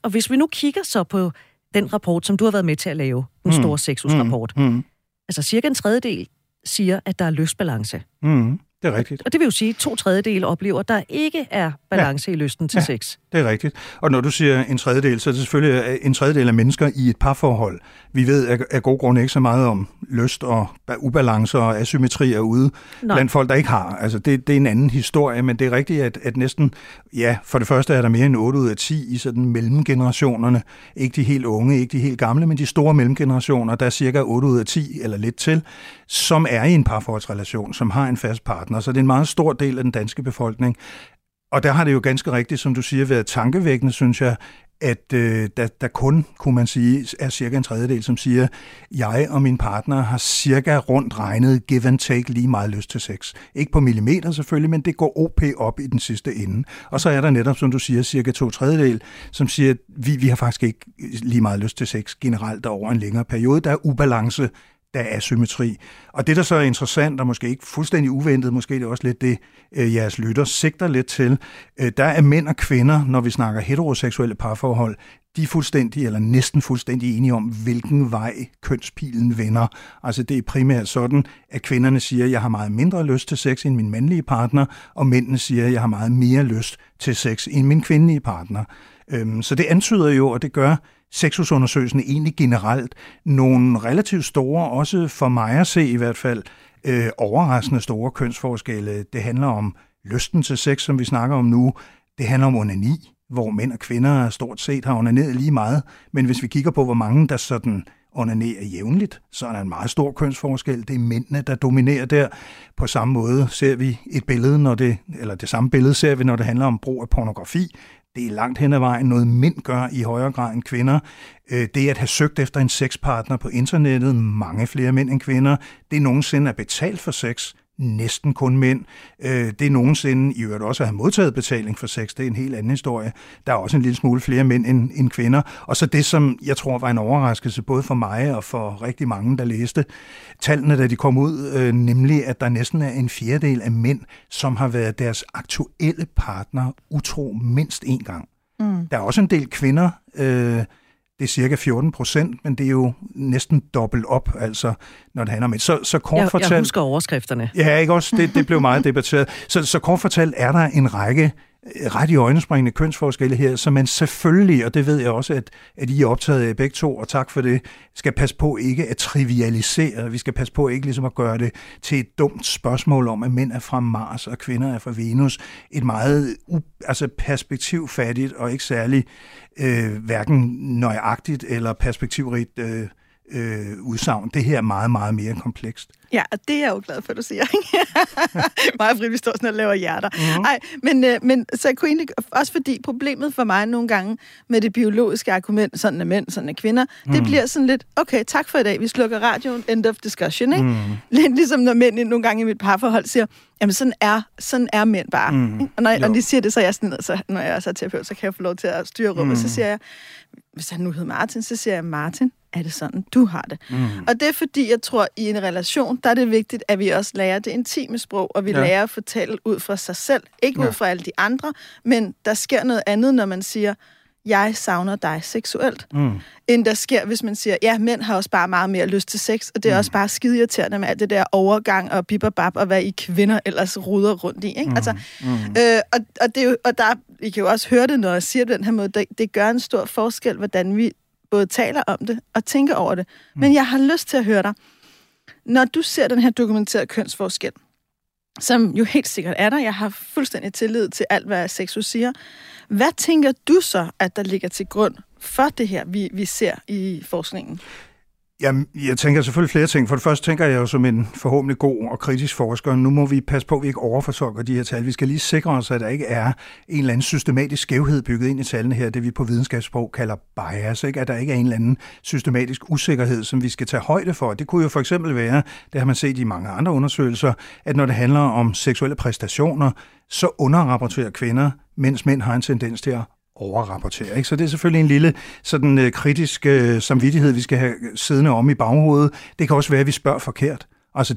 Og hvis vi nu kigger så på den rapport, som du har været med til at lave, den store Sexus-rapport, altså cirka en tredjedel siger, at der er lystbalance. Det er rigtigt. Og det vil jo sige, at 2/3 oplever, at der ikke er balance i lysten til sex. Det er rigtigt. Og når du siger en tredjedel, så er det selvfølgelig en tredjedel af mennesker i et parforhold. Vi ved af god grund ikke så meget om lyst og ubalancer og asymmetrier ude blandt folk, der ikke har. Altså det er en anden historie, men det er rigtigt, at næsten, for det første er der mere end 8 ud af 10 i sådan mellemgenerationerne. Ikke de helt unge, ikke de helt gamle, men de store mellemgenerationer, der er cirka 8 ud af 10 eller lidt til, som er i en parforholdsrelation, som har en fast partner. Så det er en meget stor del af den danske befolkning. Og der har det jo ganske rigtigt, som du siger, været tankevækkende, synes jeg, at der kun, kunne man sige, er cirka en tredjedel, som siger, jeg og min partner har cirka rundt regnet give and take lige meget lyst til sex. Ikke på millimeter selvfølgelig, men det går OP op i den sidste ende. Og så er der netop, som du siger, cirka 2/3, som siger, at vi har faktisk ikke lige meget lyst til sex generelt over en længere periode. Der er ubalance, der er asymmetri. Og det, der så er interessant, og måske ikke fuldstændig uventet, måske det er også lidt det, jeres lytter sigter lidt til, der er mænd og kvinder, når vi snakker heteroseksuelle parforhold, de er fuldstændig eller næsten fuldstændig enige om, hvilken vej kønspilen vender. Altså det er primært sådan, at kvinderne siger, at jeg har meget mindre lyst til sex end min mandlige partner, og mændene siger, at jeg har meget mere lyst til sex end min kvindelige partner. Så det antyder jo, og det gør Sexusundersøgelsen egentlig generelt nogle relativt store, også for mig at se i hvert fald, overraskende store kønsforskelle. Det handler om lysten til sex, som vi snakker om nu. Det handler om onani, hvor mænd og kvinder stort set har onaneret lige meget. Men hvis vi kigger på, hvor mange der sådan onanerer jævnligt, så er der en meget stor kønsforskel. Det er mændene, der dominerer der. På samme måde ser vi et billede, når det handler om brug af pornografi. Det er langt hen ad vejen noget mænd gør i højere grad end kvinder. Det at have søgt efter en sexpartner på internettet, mange flere mænd end kvinder. Det nogensinde er betalt for sex, næsten kun mænd. Det nogensinde i øvrigt også at have modtaget betaling for sex, det er en helt anden historie. Der er også en lille smule flere mænd end kvinder. Og så det, som jeg tror var en overraskelse både for mig og for rigtig mange, der læste tallene, da de kom ud, nemlig at der næsten er en fjerdedel af mænd, som har været deres aktuelle partner utro mindst én gang. Der er også en del kvinder, det er cirka 14%, men det er jo næsten dobbelt op, altså, når det handler om et. Så kort fortalt... Jeg husker overskrifterne. Ja, ikke også? Det blev meget debatteret. Så kort fortalt er der en række ret i øjenspringende kønsforskelle her, som man selvfølgelig, og det ved jeg også, at I er optaget af begge to, og tak for det, skal passe på ikke at trivialisere. Vi skal passe på ikke ligesom at gøre det til et dumt spørgsmål om, at mænd er fra Mars, og kvinder er fra Venus. Et meget perspektivfattigt, og ikke særlig hverken nøjagtigt eller perspektivrigt udsagn. Det her er meget, meget mere komplekst. Ja, og det er jeg jo glad for, at du siger. Meget frivilligt står sådan og laver hjerter. Men så jeg kunne egentlig, også fordi problemet for mig nogle gange med det biologiske argument, sådan er mænd, sådan er kvinder, det bliver sådan lidt, okay, tak for i dag, vi slukker radioen, end of discussion, ikke? Lidt ligesom når mænd nogle gange i mit parforhold siger, jamen sådan er mænd bare. Og når de siger det, så er jeg sådan, altså, når jeg er så terapeut, så kan jeg få lov til at styre rummet, så siger jeg, hvis han nu hedder Martin, så siger jeg, Martin, er det sådan, du har det? Og det er fordi, jeg tror, i en relation, der er det vigtigt, at vi også lærer det intime sprog, og vi lærer at fortælle ud fra sig selv, ikke ud fra alle de andre, men der sker noget andet, når man siger, jeg savner dig seksuelt, end der sker, hvis man siger, ja, mænd har også bare meget mere lyst til sex, og det er også bare skide irriterende med alt det der overgang og biberbab, og hvad I kvinder ellers ruder rundt i, ikke? Altså, og der, I kan jo også høre det, når jeg siger den her måde, det gør en stor forskel, hvordan vi både taler om det og tænker over det. Men jeg har lyst til at høre dig. Når du ser den her dokumenterede kønsforskel, som jo helt sikkert er der, jeg har fuldstændig tillid til alt, hvad Sexus siger, hvad tænker du så, at der ligger til grund for det her, vi ser i forskningen? Jamen, jeg tænker selvfølgelig flere ting. For det første tænker jeg jo som en forhåbentlig god og kritisk forsker, nu må vi passe på, at vi ikke overfortolker de her tal. Vi skal lige sikre os, at der ikke er en eller anden systematisk skævhed bygget ind i tallene her, det vi på videnskabssprog kalder bias, ikke? At der ikke er en eller anden systematisk usikkerhed, som vi skal tage højde for. Det kunne jo for eksempel være, det har man set i mange andre undersøgelser, at når det handler om seksuelle præstationer, så underrapporterer kvinder, mens mænd har en tendens til at overrapportere. Ikke? Så det er selvfølgelig en lille sådan, kritisk samvittighed, vi skal have siddende om i baghovedet. Det kan også være, at vi spørger forkert. Altså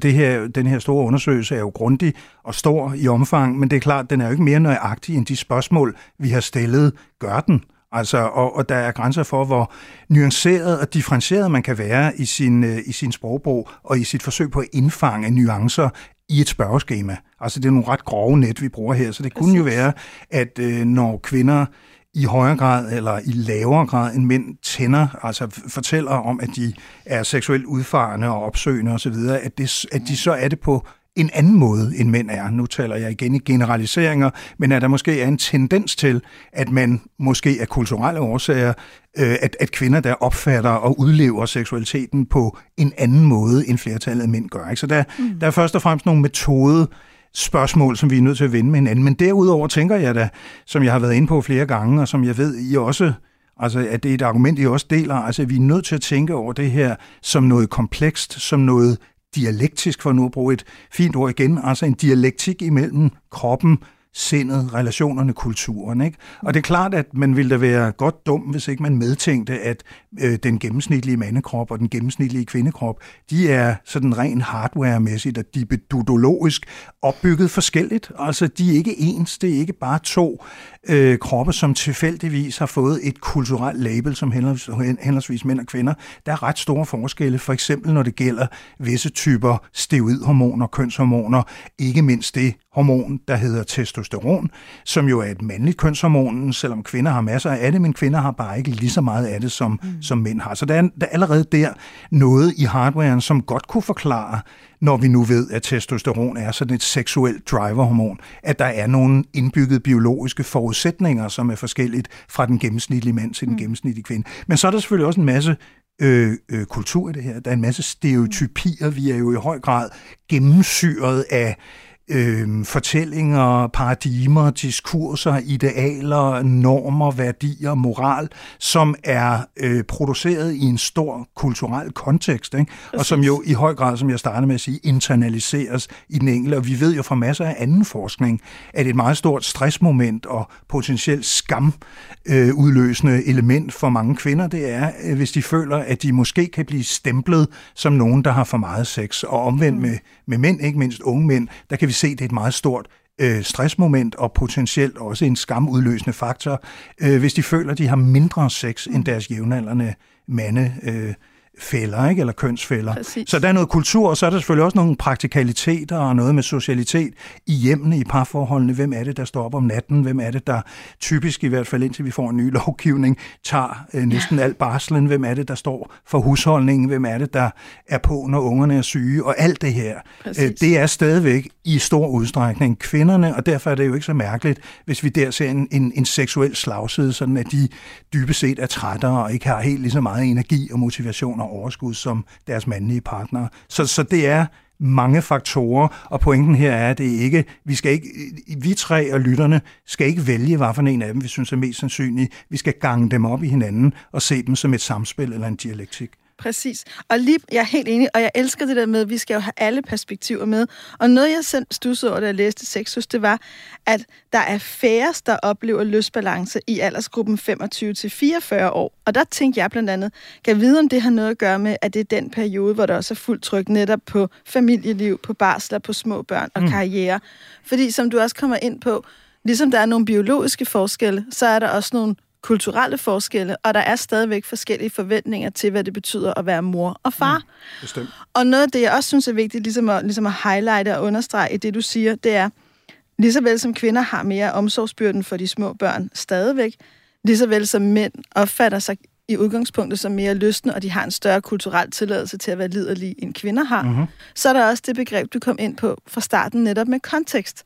den her store undersøgelse er jo grundig og stor i omfang, men det er klart, den er jo ikke mere nøjagtig end de spørgsmål, vi har stillet. Gør den? Altså, og der er grænser for, hvor nuanceret og differentieret man kan være i sin sprogbrug og i sit forsøg på at indfange nuancer i et spørgeskema. Altså det er nogle ret grove net, vi bruger her, så det kunne jo være, at når kvinder i højere grad eller i lavere grad end mænd tænder, altså fortæller om, at de er seksuelt udfarende og opsøgende osv., at de så er det på en anden måde, end mænd er. Nu taler jeg igen i generaliseringer, men at der måske er en tendens til, at man måske af kulturelle årsager, at kvinder der opfatter og udlever seksualiteten på en anden måde, end flertallet af mænd gør. Ikke? Så der er først og fremmest nogle metodespørgsmål, som vi er nødt til at vende med hinanden. Men derudover tænker jeg da, som jeg har været inde på flere gange, og som jeg ved, I også, altså at det er et argument, I også deler, altså vi er nødt til at tænke over det her som noget komplekst, som noget dialektisk, for nu at bruge et fint ord igen, altså en dialektik imellem kroppen, sindet, relationerne, kulturen. Ikke? Og det er klart, at man ville da være godt dum, hvis ikke man medtænkte, at den gennemsnitlige mandekrop og den gennemsnitlige kvindekrop, de er sådan rent hardwaremæssigt og dipedudologisk opbygget forskelligt. Altså, de er ikke ens, det er ikke bare to kroppe, som tilfældigvis har fået et kulturelt label, som henholdsvis mænd og kvinder. Der er ret store forskelle, for eksempel når det gælder visse typer steroidhormoner, kønshormoner, ikke mindst det hormon, der hedder testosteron, som jo er et mandligt kønshormon, selvom kvinder har masser af det, men kvinder har bare ikke lige så meget af det, som mænd har. Så der er allerede der noget i hardwaren, som godt kunne forklare, når vi nu ved, at testosteron er sådan et seksuelt driverhormon, at der er nogle indbyggede biologiske forudsætninger, som er forskelligt fra den gennemsnitlige mand til den gennemsnitlige kvinde. Men så er der selvfølgelig også en masse kultur i det her. Der er en masse stereotypier. Vi er jo i høj grad gennemsyret af fortællinger, paradigmer, diskurser, idealer, normer, værdier, moral, som er produceret i en stor kulturel kontekst, ikke? Og som jo i høj grad, som jeg startede med at sige, internaliseres i den enkelte. Og vi ved jo fra masser af anden forskning, at et meget stort stressmoment og potentielt skamudløsende element for mange kvinder, det er, hvis de føler, at de måske kan blive stemplet som nogen, der har for meget sex. Og omvendt med mænd, ikke mindst unge mænd, der kan vi se, at det er et meget stort stressmoment og potentielt også en skamudløsende faktor, hvis de føler, at de har mindre sex end deres jævnaldrende mandefælder, ikke? Eller kønsfælder. Præcis. Så der er noget kultur, og så er der selvfølgelig også nogle praktikaliteter og noget med socialitet i hjemmene, i parforholdene. Hvem er det, der står op om natten? Hvem er det, der typisk, i hvert fald indtil vi får en ny lovgivning, tager næsten alt barslen? Hvem er det, der står for husholdningen? Hvem er det, der er på, når ungerne er syge? Og alt det her, det er stadigvæk i stor udstrækning kvinderne, og derfor er det jo ikke så mærkeligt, hvis vi der ser en seksuel slagside, sådan at de dybest set er trættere og ikke har helt lige så meget energi og motivation og overskud som deres mandlige partnere. Så det er mange faktorer, og pointen her er, at det ikke, vi tre og lytterne skal ikke vælge, hvad for en af dem vi synes er mest sandsynlig. Vi skal gange dem op i hinanden og se dem som et samspil eller en dialektik. Præcis. Og lige, jeg er helt enig, og jeg elsker det der med, at vi skal jo have alle perspektiver med. Og noget, jeg selv studsede over, da jeg læste Sexus, det var, at der er færrest, der oplever lystbalance i aldersgruppen 25-44 år. Og der tænkte jeg blandt andet, kan jeg vide, om det har noget at gøre med, at det er den periode, hvor der også er fuldt tryk netop på familieliv, på barsler, på små børn og karriere. Fordi som du også kommer ind på, ligesom der er nogle biologiske forskelle, så er der også nogle kulturelle forskelle, og der er stadigvæk forskellige forventninger til, hvad det betyder at være mor og far. Bestemt. Og noget af det, jeg også synes er vigtigt, ligesom at highlighte og understrege i det, du siger, det er, lige så vel som kvinder har mere omsorgsbyrden for de små børn stadigvæk, lige så vel som mænd opfatter sig i udgangspunktet som mere lystne, og de har en større kulturel tilladelse til at være liderlige, end kvinder har, så er der også det begreb, du kom ind på fra starten netop med kontekst.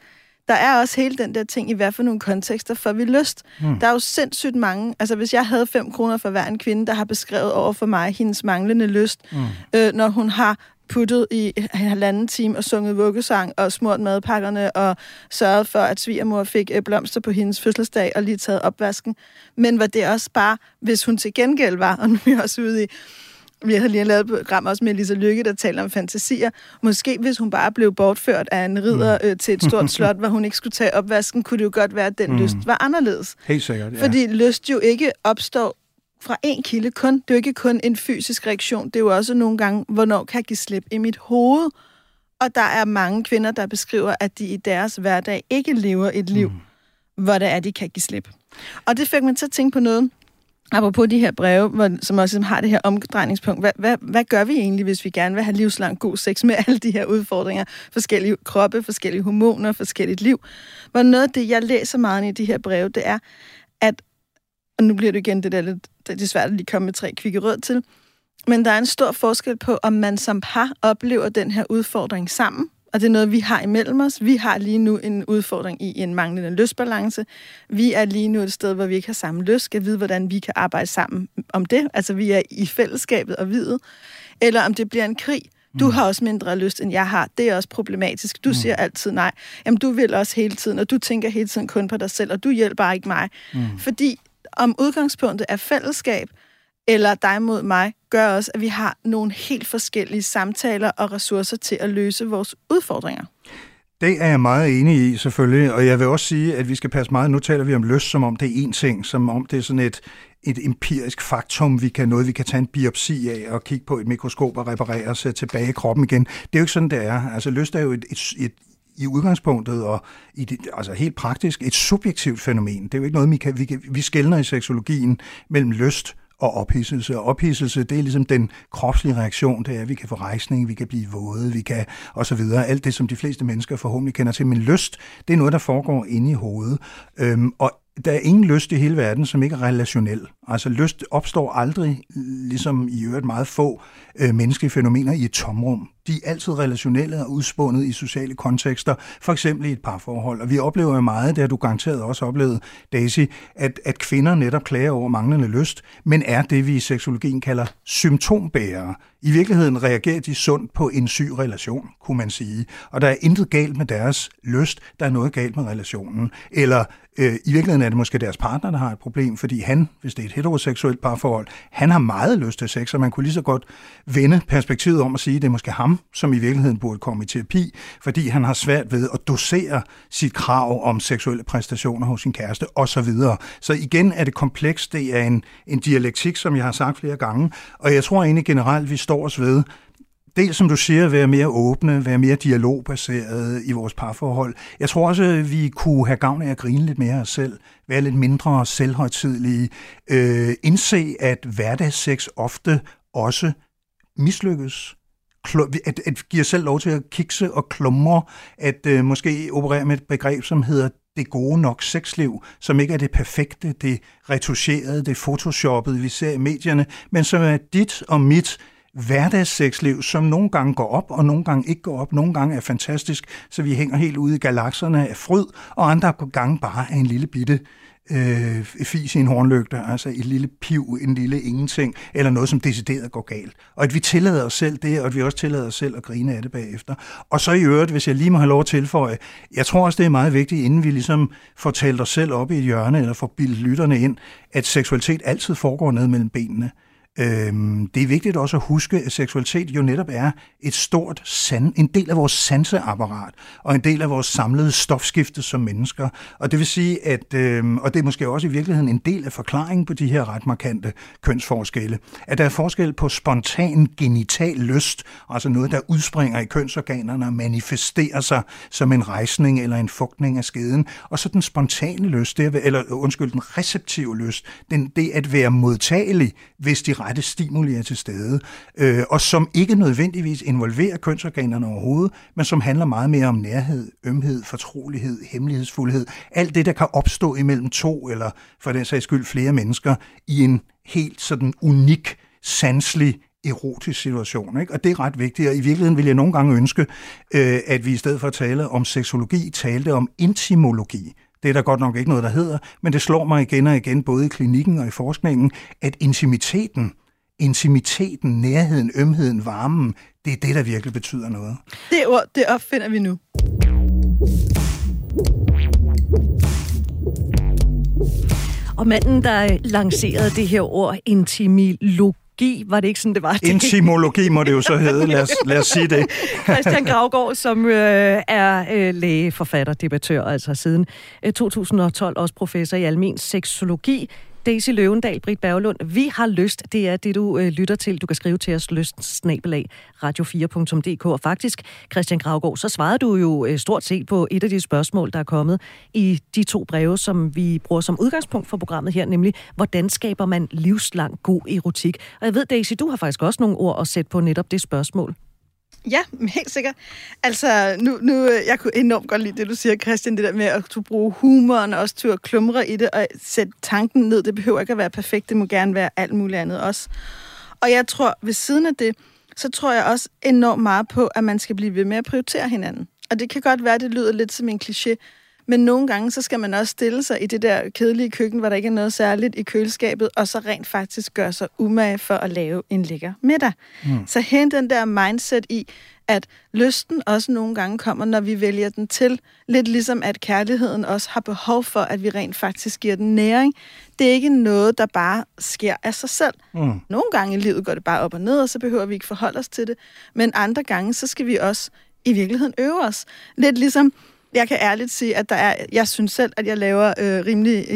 Der er også hele den der ting, i hvad for nogle kontekster får vi lyst. Mm. Der er jo sindssygt mange. Altså, hvis jeg havde 5 kroner for hver en kvinde, der har beskrevet over for mig hendes manglende lyst, når hun har puttet i en halvanden time og sunget vuggesang og smurt madpakkerne og sørget for, at svigermor fik blomster på hendes fødselsdag og lige taget opvasken. Men var det også bare, hvis hun til gengæld var, og nu er jeg også ude i... Vi har lige lavet et program også med Lisa Lykke, der taler om fantasier. Måske hvis hun bare blev bortført af en ridder til et stort slot, hvor hun ikke skulle tage opvasken, kunne det jo godt være, at den lyst var anderledes. Helt sikkert, ja. Fordi lyst jo ikke opstår fra én kilde kun. Det er jo ikke kun en fysisk reaktion. Det er jo også nogle gange, hvornår kan jeg give slip i mit hoved. Og der er mange kvinder, der beskriver, at de i deres hverdag ikke lever et liv, hvor der er, de kan give slip. Og det fik man til at tænke på noget. Apropos de her breve, som også har det her omdrejningspunkt, hvad gør vi egentlig, hvis vi gerne vil have livslang god sex med alle de her udfordringer? Forskellige kroppe, forskellige hormoner, forskelligt liv. Hvor noget af det, jeg læser meget i de her breve, det er, at, og nu bliver det igen det der lidt, det er svært at lige komme med 3 kvikke råd til, men der er en stor forskel på, om man som par oplever den her udfordring sammen, og det er noget, vi har imellem os. Vi har lige nu en udfordring i en manglende lystbalance. Vi er lige nu et sted, hvor vi ikke har samme lyst. Skal vide, hvordan vi kan arbejde sammen om det. Altså, vi er i fællesskabet og videt. Eller om det bliver en krig. Du har også mindre lyst, end jeg har. Det er også problematisk. Du siger altid nej. Jamen, du vil også hele tiden, og du tænker hele tiden kun på dig selv, og du hjælper ikke mig. Fordi om udgangspunktet er fællesskab, eller dig mod mig, gør også, at vi har nogle helt forskellige samtaler og ressourcer til at løse vores udfordringer. Det er jeg meget enig i, selvfølgelig, og jeg vil også sige, at vi skal passe meget. Nu taler vi om lyst, som om det er én ting, som om det er sådan et empirisk faktum, noget vi kan tage en biopsi af og kigge på et mikroskop og reparere og sætte tilbage i kroppen igen. Det er jo ikke sådan, det er. Altså, lyst er jo et i udgangspunktet og i det, altså helt praktisk et subjektivt fænomen. Det er jo ikke noget, vi skelner i seksologien mellem lyst og ophidselse. Og ophidselse, det er ligesom den kropslige reaktion, det er, at vi kan få rejsning, vi kan blive våde, vi kan osv. Alt det, som de fleste mennesker forhåbentlig kender til. Men lyst, det er noget, der foregår inde i hovedet. Og der er ingen lyst i hele verden, som ikke er relationel. Altså lyst opstår aldrig, ligesom i øvrigt meget få menneskelige fænomener, i et tomrum. De er altid relationelle og udspundet i sociale kontekster, for eksempel i et parforhold. Og vi oplever jo meget, det har du garanteret også oplevet, Daisy, at kvinder netop klager over manglende lyst, men er det, vi i seksologien kalder symptombærere. I virkeligheden reagerer de sundt på en syg relation, kunne man sige. Og der er intet galt med deres lyst, der er noget galt med relationen. Eller i virkeligheden er det måske deres partner, der har et problem, fordi han, hvis det er et heteroseksuelt parforhold, han har meget lyst til sex, og man kunne lige så godt vende perspektivet om at sige, at det er måske ham, som i virkeligheden burde komme i terapi, fordi han har svært ved at dosere sit krav om seksuelle præstationer hos sin kæreste osv. Så igen er det komplekst, det er en dialektik, som jeg har sagt flere gange, og jeg tror egentlig generelt, vi står os ved, dels som du siger, være mere åbne, være mere dialogbaseret i vores parforhold. Jeg tror også, at vi kunne have gavn af at grine lidt mere af os selv, være lidt mindre selvhøjtidelige, indse, at hverdagsseks ofte også mislykkes. At give os selv lov til at kikse og klumre, at måske operere med et begreb, som hedder det gode nok sexliv, som ikke er det perfekte, det retuscherede, det photoshoppede, vi ser i medierne, men som er dit og mit hverdagsseksliv, som nogle gange går op, og nogle gange ikke går op, nogle gange er fantastisk, så vi hænger helt ude i galakserne af fryd, og andre gange bare er en lille bitte fis i en hornlygte, altså et lille piv, en lille ingenting, eller noget, som decideret går galt. Og at vi tillader os selv det, og at vi også tillader os selv at grine af det bagefter. Og så i øvrigt, hvis jeg lige må have lov at tilføje, jeg tror også, det er meget vigtigt, inden vi ligesom får talt os selv op i et hjørne, eller får bildet lytterne ind, at seksualitet altid foregår ned mellem benene. Det er vigtigt også at huske, at seksualitet jo netop er et stort en del af vores sanseapparat og en del af vores samlede stofskifte som mennesker. Og det vil sige, at og det er måske også i virkeligheden en del af forklaringen på de her ret markante kønsforskelle, at der er forskel på spontan genital lyst, altså noget, der udspringer i kønsorganerne og manifesterer sig som en rejsning eller en fugtning af skeden, og så den spontane lyst, den receptive lyst, det at være modtagelig, hvis de rette stimuli er til stede, og som ikke nødvendigvis involverer kønsorganerne overhovedet, men som handler meget mere om nærhed, ømhed, fortrolighed, hemmelighedsfuldhed. Alt det, der kan opstå imellem 2 eller for den sags skyld flere mennesker i en helt sådan unik, sanselig erotisk situation, ikke? Og det er ret vigtigt, og i virkeligheden vil jeg nogle gange ønske, at vi i stedet for at tale om seksologi, talte om intimologi. Det er der godt nok ikke noget, der hedder, men det slår mig igen og igen, både i klinikken og i forskningen, at intimiteten, nærheden, ømheden, varmen, det er det, der virkelig betyder noget. Det ord, det opfinder vi nu. Og manden, der lancerede det her ord, intimologi, var det ikke sådan, det var? Intimologi må det jo så hedde, lad os sige det. Christian Graugaard, som er læge, forfatter, debattør, altså siden 2012, også professor i almen seksologi. Daisy Løvendal, Britt Bærlund, vi har lyst, det er det, du lytter til. Du kan skrive til os lyst@radio4.dk. Og faktisk, Christian Graugaard, så svarede du jo stort set på et af de spørgsmål, der er kommet i de to breve, som vi bruger som udgangspunkt for programmet her, nemlig, hvordan skaber man livslang god erotik? Og jeg ved, Daisy, du har faktisk også nogle ord at sætte på netop det spørgsmål. Ja, helt sikkert. Altså, nu, jeg kunne enormt godt lide det, du siger, Christian, det der med at bruge humoren og også til at klumre i det og sætte tanken ned. Det behøver ikke at være perfekt, det må gerne være alt muligt andet også. Og jeg tror, ved siden af det, så tror jeg også enormt meget på, at man skal blive ved med at prioritere hinanden. Og det kan godt være, det lyder lidt som en kliché, men nogle gange, så skal man også stille sig i det der kedelige køkken, hvor der ikke er noget særligt i køleskabet, og så rent faktisk gøre sig umage for at lave en lækker middag. Mm. Så hen den der mindset i, at lysten også nogle gange kommer, når vi vælger den til. Lidt ligesom, at kærligheden også har behov for, at vi rent faktisk giver den næring. Det er ikke noget, der bare sker af sig selv. Mm. Nogle gange i livet går det bare op og ned, og så behøver vi ikke forholde os til det. Men andre gange, så skal vi også i virkeligheden øve os. Lidt ligesom... Jeg kan ærligt sige, at jeg synes selv, at jeg laver en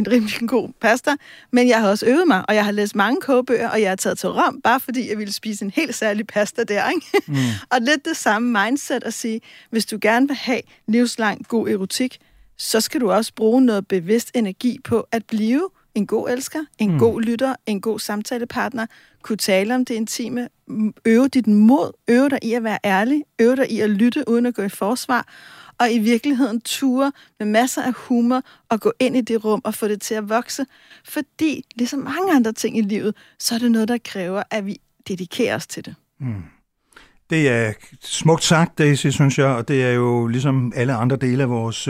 rimelig god pasta, men jeg har også øvet mig, og jeg har læst mange kogebøger, og jeg har taget til Rom, bare fordi jeg ville spise en helt særlig pasta der, ikke? Mm. Og lidt det samme mindset at sige, hvis du gerne vil have livslang god erotik, så skal du også bruge noget bevidst energi på at blive en god elsker, en god lytter, en god samtalepartner, kunne tale om det intime, øve dit mod, øve dig i at være ærlig, øve dig i at lytte uden at gå i forsvar, og i virkeligheden ture med masser af humor og gå ind i det rum og få det til at vokse. Fordi, ligesom mange andre ting i livet, så er det noget, der kræver, at vi dedikerer os til det. Mm. Det er smukt sagt, Daisy, synes jeg, og det er jo ligesom alle andre dele af vores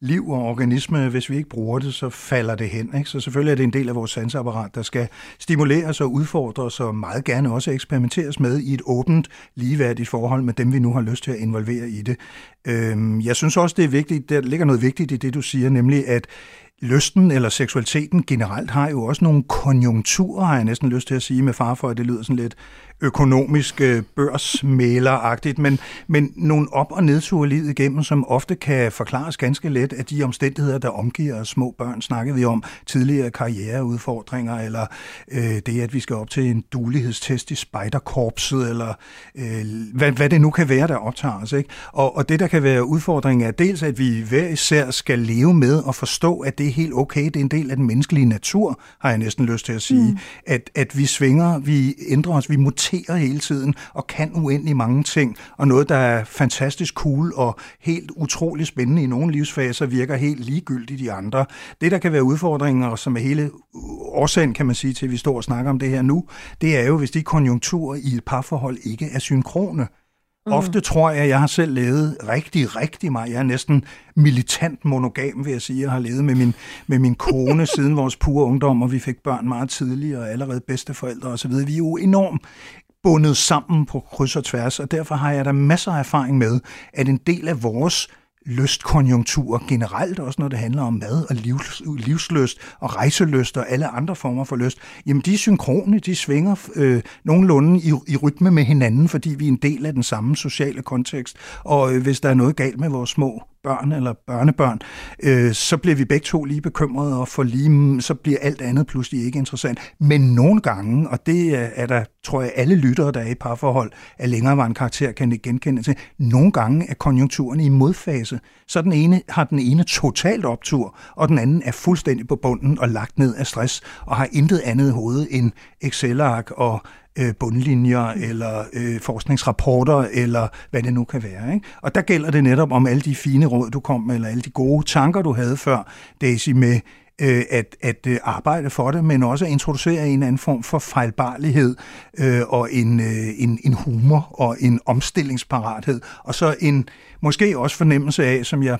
liv og organisme. Hvis vi ikke bruger det, så falder det hen, ikke? Så selvfølgelig er det en del af vores sanseapparat, der skal stimuleres og udfordres og meget gerne også eksperimenteres med i et åbent, ligeværdigt forhold med dem, vi nu har lyst til at involvere i det. Jeg synes også, det er vigtigt, der ligger noget vigtigt i det, du siger, nemlig at lysten eller seksualiteten generelt har jo også nogle konjunkturer, har jeg næsten lyst til at sige, med far for, at det lyder sådan lidt økonomisk børsmæleragtigt, men nogle op- og nedture livet igennem, som ofte kan forklares ganske let af de omstændigheder, der omgiver små børn. Snakkede vi om tidligere karriereudfordringer, eller det, at vi skal op til en duelighedstest i spejderkorpset, eller hvad det nu kan være, der optager os, ikke? Og det, der kan være udfordringen, er dels, at vi hver især skal leve med og forstå, at det er helt okay, det er en del af den menneskelige natur, har jeg næsten lyst til at sige, at vi svinger, vi ændrer os, vi muterer hele tiden og kan uendelig mange ting, og noget, der er fantastisk cool og helt utroligt spændende i nogle livsfaser, virker helt ligegyldigt i andre. Det, der kan være udfordringer, som er hele årsagen, kan man sige, til at vi står og snakker om det her nu, det er jo, hvis de konjunkturer i et parforhold ikke er synkrone. Ofte tror jeg har selv levet rigtig meget. Jeg er næsten militant monogam, vil jeg sige. Jeg har levet med min kone siden vores pure ungdom, og vi fik børn meget tidligt, og allerede bedsteforældre osv. Vi er jo enormt bundet sammen på kryds og tværs, og derfor har jeg da masser af erfaring med, at en del af vores lystkonjunkturer generelt, også når det handler om mad og livslyst og rejselyst og alle andre former for lyst, jamen de er synkrone, de svinger nogenlunde i rytme med hinanden, fordi vi er en del af den samme sociale kontekst. Og hvis der er noget galt med vores små børn eller børnebørn, så bliver vi begge to lige bekymrede, og så bliver alt andet pludselig ikke interessant. Men nogle gange, og det er der, tror jeg, alle lyttere, der er i parforhold, af længerevarende karakter kan det genkende til, nogle gange er konjunkturen i modfase, så den ene har totalt optur, og den anden er fuldstændig på bunden og lagt ned af stress, og har intet andet i hovedet end Excel-ark og bundlinjer eller forskningsrapporter eller hvad det nu kan være, ikke? Og der gælder det netop om alle de fine råd, du kom med, eller alle de gode tanker, du havde før, Daisy, med at arbejde for det, men også at introducere en anden form for fejlbarlighed og en humor og en omstillingsparathed, og så en måske også fornemmelse af, som jeg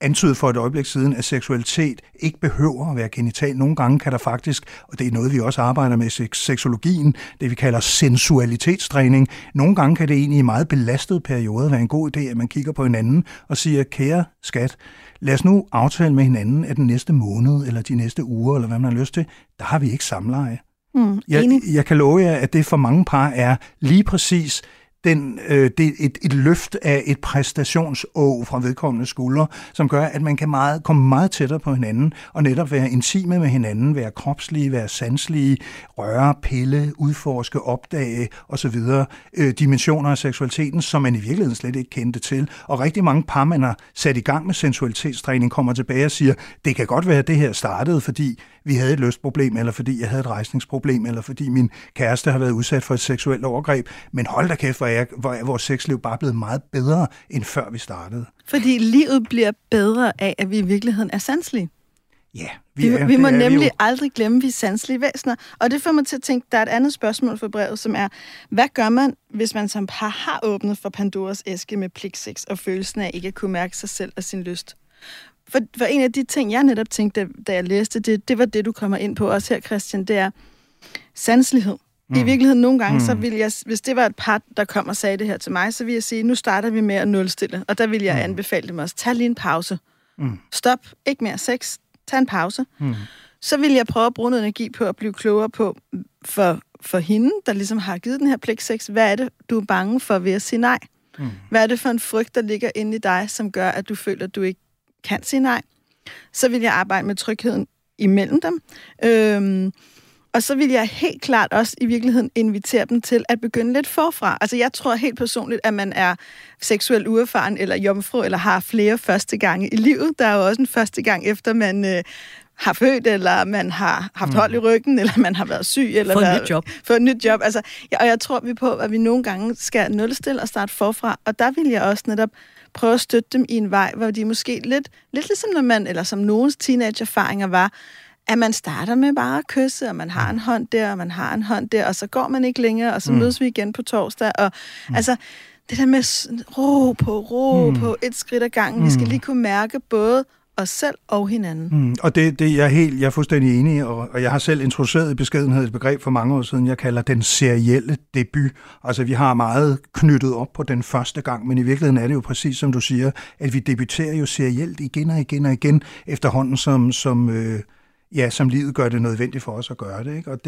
antydet for et øjeblik siden, at seksualitet ikke behøver at være genital. Nogle gange kan der faktisk, og det er noget, vi også arbejder med i seksologien, det vi kalder sensualitetstræning, nogle gange kan det egentlig i meget belastede perioder være en god idé, at man kigger på hinanden og siger, kære skat, lad os nu aftale med hinanden, at den næste måned, eller de næste uger, eller hvad man har lyst til, der har vi ikke samleje. Jeg kan love jer, at det for mange par er lige præcis det er et løft af et præstationsåg fra vedkommende skuldre, som gør, at man kan komme meget tættere på hinanden, og netop være intime med hinanden, være kropslige, være sanselige, røre, pille, udforske, opdage osv. Dimensioner af seksualiteten, som man i virkeligheden slet ikke kendte til. Og rigtig mange par, man har sat i gang med sensualitetstræning, kommer tilbage og siger, det kan godt være, at det her startede, fordi vi havde et lystproblem, eller fordi jeg havde et rejsningsproblem, eller fordi min kæreste har været udsat for et seksuelt overgreb, men hold da kæft, hvor er vores sexliv bare blevet meget bedre, end før vi startede. Fordi livet bliver bedre af, at vi i virkeligheden er sanselige. Ja, vi må nemlig aldrig glemme, at vi er sanselige væsener. Og det får mig til at tænke, der er et andet spørgsmål for brevet, som er, hvad gør man, hvis man som par har åbnet for Pandoras æske med pligtsex og følelsen af ikke at kunne mærke sig selv og sin lyst? For en af de ting, jeg netop tænkte, da jeg læste det, det var det, du kommer ind på også her, Christian, det er sanselighed. I virkeligheden nogle gange, så ville jeg, hvis det var et par, der kom og sagde det her til mig, så ville jeg sige, nu starter vi med at nulstille. Og der ville jeg anbefale dem også, tag lige en pause. Stop, ikke mere sex, tag en pause. Så ville jeg prøve at bruge noget energi på at blive klogere på, for hende, der ligesom har givet den her pligtsex, hvad er det, du er bange for ved at sige nej? Hvad er det for en frygt, der ligger inde i dig, som gør, at du føler, at du ikke kan sige nej? Så vil jeg arbejde med trygheden imellem dem. Og så vil jeg helt klart også i virkeligheden invitere dem til at begynde lidt forfra. Altså jeg tror helt personligt, at man er seksuelt uerfaren eller jomfru, eller har flere første gange i livet. Der er jo også en første gang, efter man har født, eller man har haft hold i ryggen, eller man har været syg, eller fået et nyt job. Altså, og jeg tror vi på, at vi nogle gange skal nulstille og starte forfra. Og der vil jeg også netop prøve at støtte dem i en vej, hvor de måske lidt ligesom når man, eller som nogens teenage-erfaringer var, at man starter med bare at kysse, og man har en hånd der, og man har en hånd der, og så går man ikke længere, og så mødes vi igen på torsdag. Og altså, det der med ro på, et skridt ad gangen. Vi skal lige kunne mærke både os selv og hinanden. Og det jeg er fuldstændig enig i, og jeg har selv introduceret i beskedenhed et begreb for mange år siden, jeg kalder den serielle debut. Altså, vi har meget knyttet op på den første gang, men i virkeligheden er det jo præcis, som du siger, at vi debuterer jo serielt igen og igen, efterhånden som livet gør det nødvendigt for os at gøre det, ikke? Og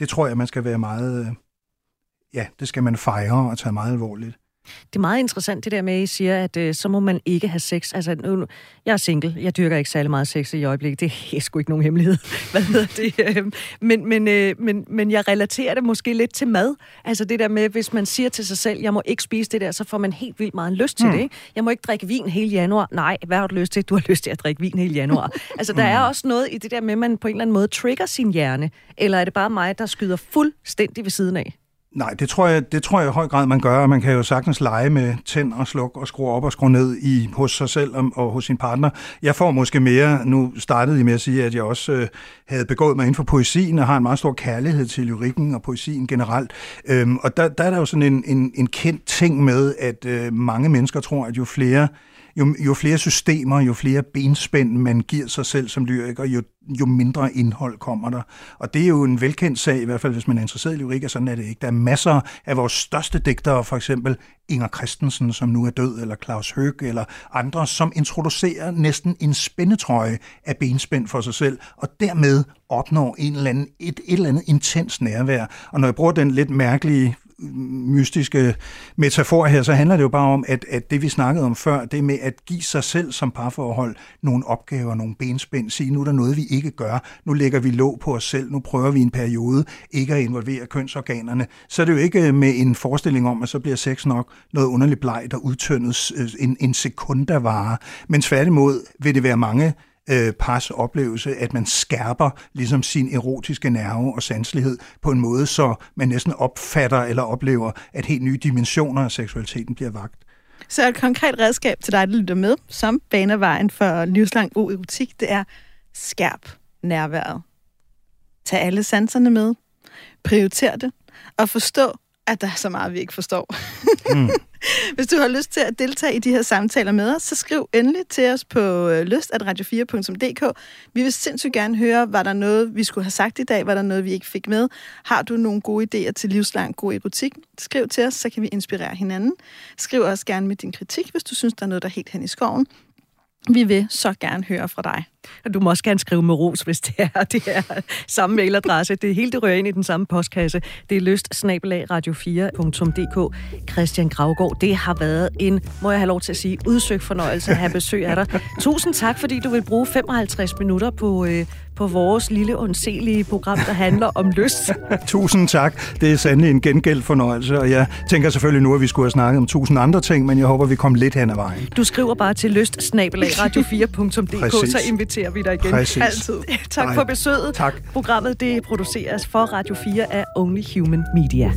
det tror jeg, man skal være meget... det skal man fejre og tage meget alvorligt. Det er meget interessant, det der med, at I siger, at så må man ikke have sex. Altså, nu, jeg er single. Jeg dyrker ikke særlig meget sex i øjeblikket. Det er sgu ikke nogen hemmelighed. Hvad hedder det? Men jeg relaterer det måske lidt til mad. Altså det der med, hvis man siger til sig selv, jeg må ikke spise det der, så får man helt vildt meget lyst til det, ikke? Jeg må ikke drikke vin hele januar. Nej, hvad har du lyst til? Du har lyst til at drikke vin hele januar. Altså, der er også noget i det der med, at man på en eller anden måde trigger sin hjerne. Eller er det bare mig, der skyder fuldstændig ved siden af? Nej, det tror jeg i høj grad, man gør, og man kan jo sagtens lege med tænd og sluk og skrue op og skrue ned hos sig selv og hos sin partner. Jeg får måske mere, nu startede I med at sige, at jeg også havde begået mig inden for poesien og har en meget stor kærlighed til lyrikken og poesien generelt. Og der er der jo sådan en kendt ting med, at mange mennesker tror, at jo flere systemer, jo flere benspænd man giver sig selv som lyriker, jo mindre indhold kommer der. Og det er jo en velkendt sag, i hvert fald hvis man er interesseret i lyrik, og sådan er det ikke. Der er masser af vores største digtere, for eksempel Inger Christensen, som nu er død, eller Claus Høg, eller andre, som introducerer næsten en spændetrøje af benspænd for sig selv, og dermed opnår et eller andet intens nærvær. Og når jeg bruger den lidt mærkelige mystiske metafor her, så handler det jo bare om, at det vi snakkede om før, det med at give sig selv som parforhold nogle opgaver, nogle benspænd, sige, nu er der noget, vi ikke gør, nu lægger vi låg på os selv, nu prøver vi en periode ikke at involvere kønsorganerne, så er det jo ikke med en forestilling om, at så bliver sex nok noget underligt blegt og udtyndet en sekundavare, men tværtimod vil det være mange pars oplevelse, at man skærper ligesom sin erotiske nerve og sanselighed på en måde, så man næsten opfatter eller oplever, at helt nye dimensioner af seksualiteten bliver vakt. Så et konkret redskab til dig, der lytter med, som baner vejen for livslang uerotik, det er skærp nærværet. Tag alle sanserne med. Prioriter det. Og forstå, at der er så meget, vi ikke forstår. Mm. Hvis du har lyst til at deltage i de her samtaler med os, så skriv endelig til os på lyst@radio4.dk. Vi vil sindssygt gerne høre, var der noget, vi skulle have sagt i dag? Var der noget, vi ikke fik med? Har du nogle gode idéer til livslang god erotik? Skriv til os, så kan vi inspirere hinanden. Skriv også gerne med din kritik, hvis du synes, der er noget, der er helt hen i skoven. Vi vil så gerne høre fra dig. Og du må også gerne skrive med ros, hvis det er samme mailadresse. Det hele, det rører ind i den samme postkasse. Det er lyst@radio4.dk. Christian Graugaard, det har været en, må jeg have lov til at sige, udsøgt fornøjelse at have besøg af dig. Tusind tak, fordi du vil bruge 55 minutter på vores lille, ondselige program, der handler om lyst. Tusind tak. Det er sandelig en gengæld fornøjelse, og jeg tænker selvfølgelig nu, at vi skulle have snakket om 1000 andre ting, men jeg håber, vi kom lidt hen ad vejen. Du skriver bare til lyst@radio4.dk, så inviterer vi dig igen. Præcis. Altid. Tak for besøget. Tak. Programmet, det produceres for Radio 4 af Only Human Media.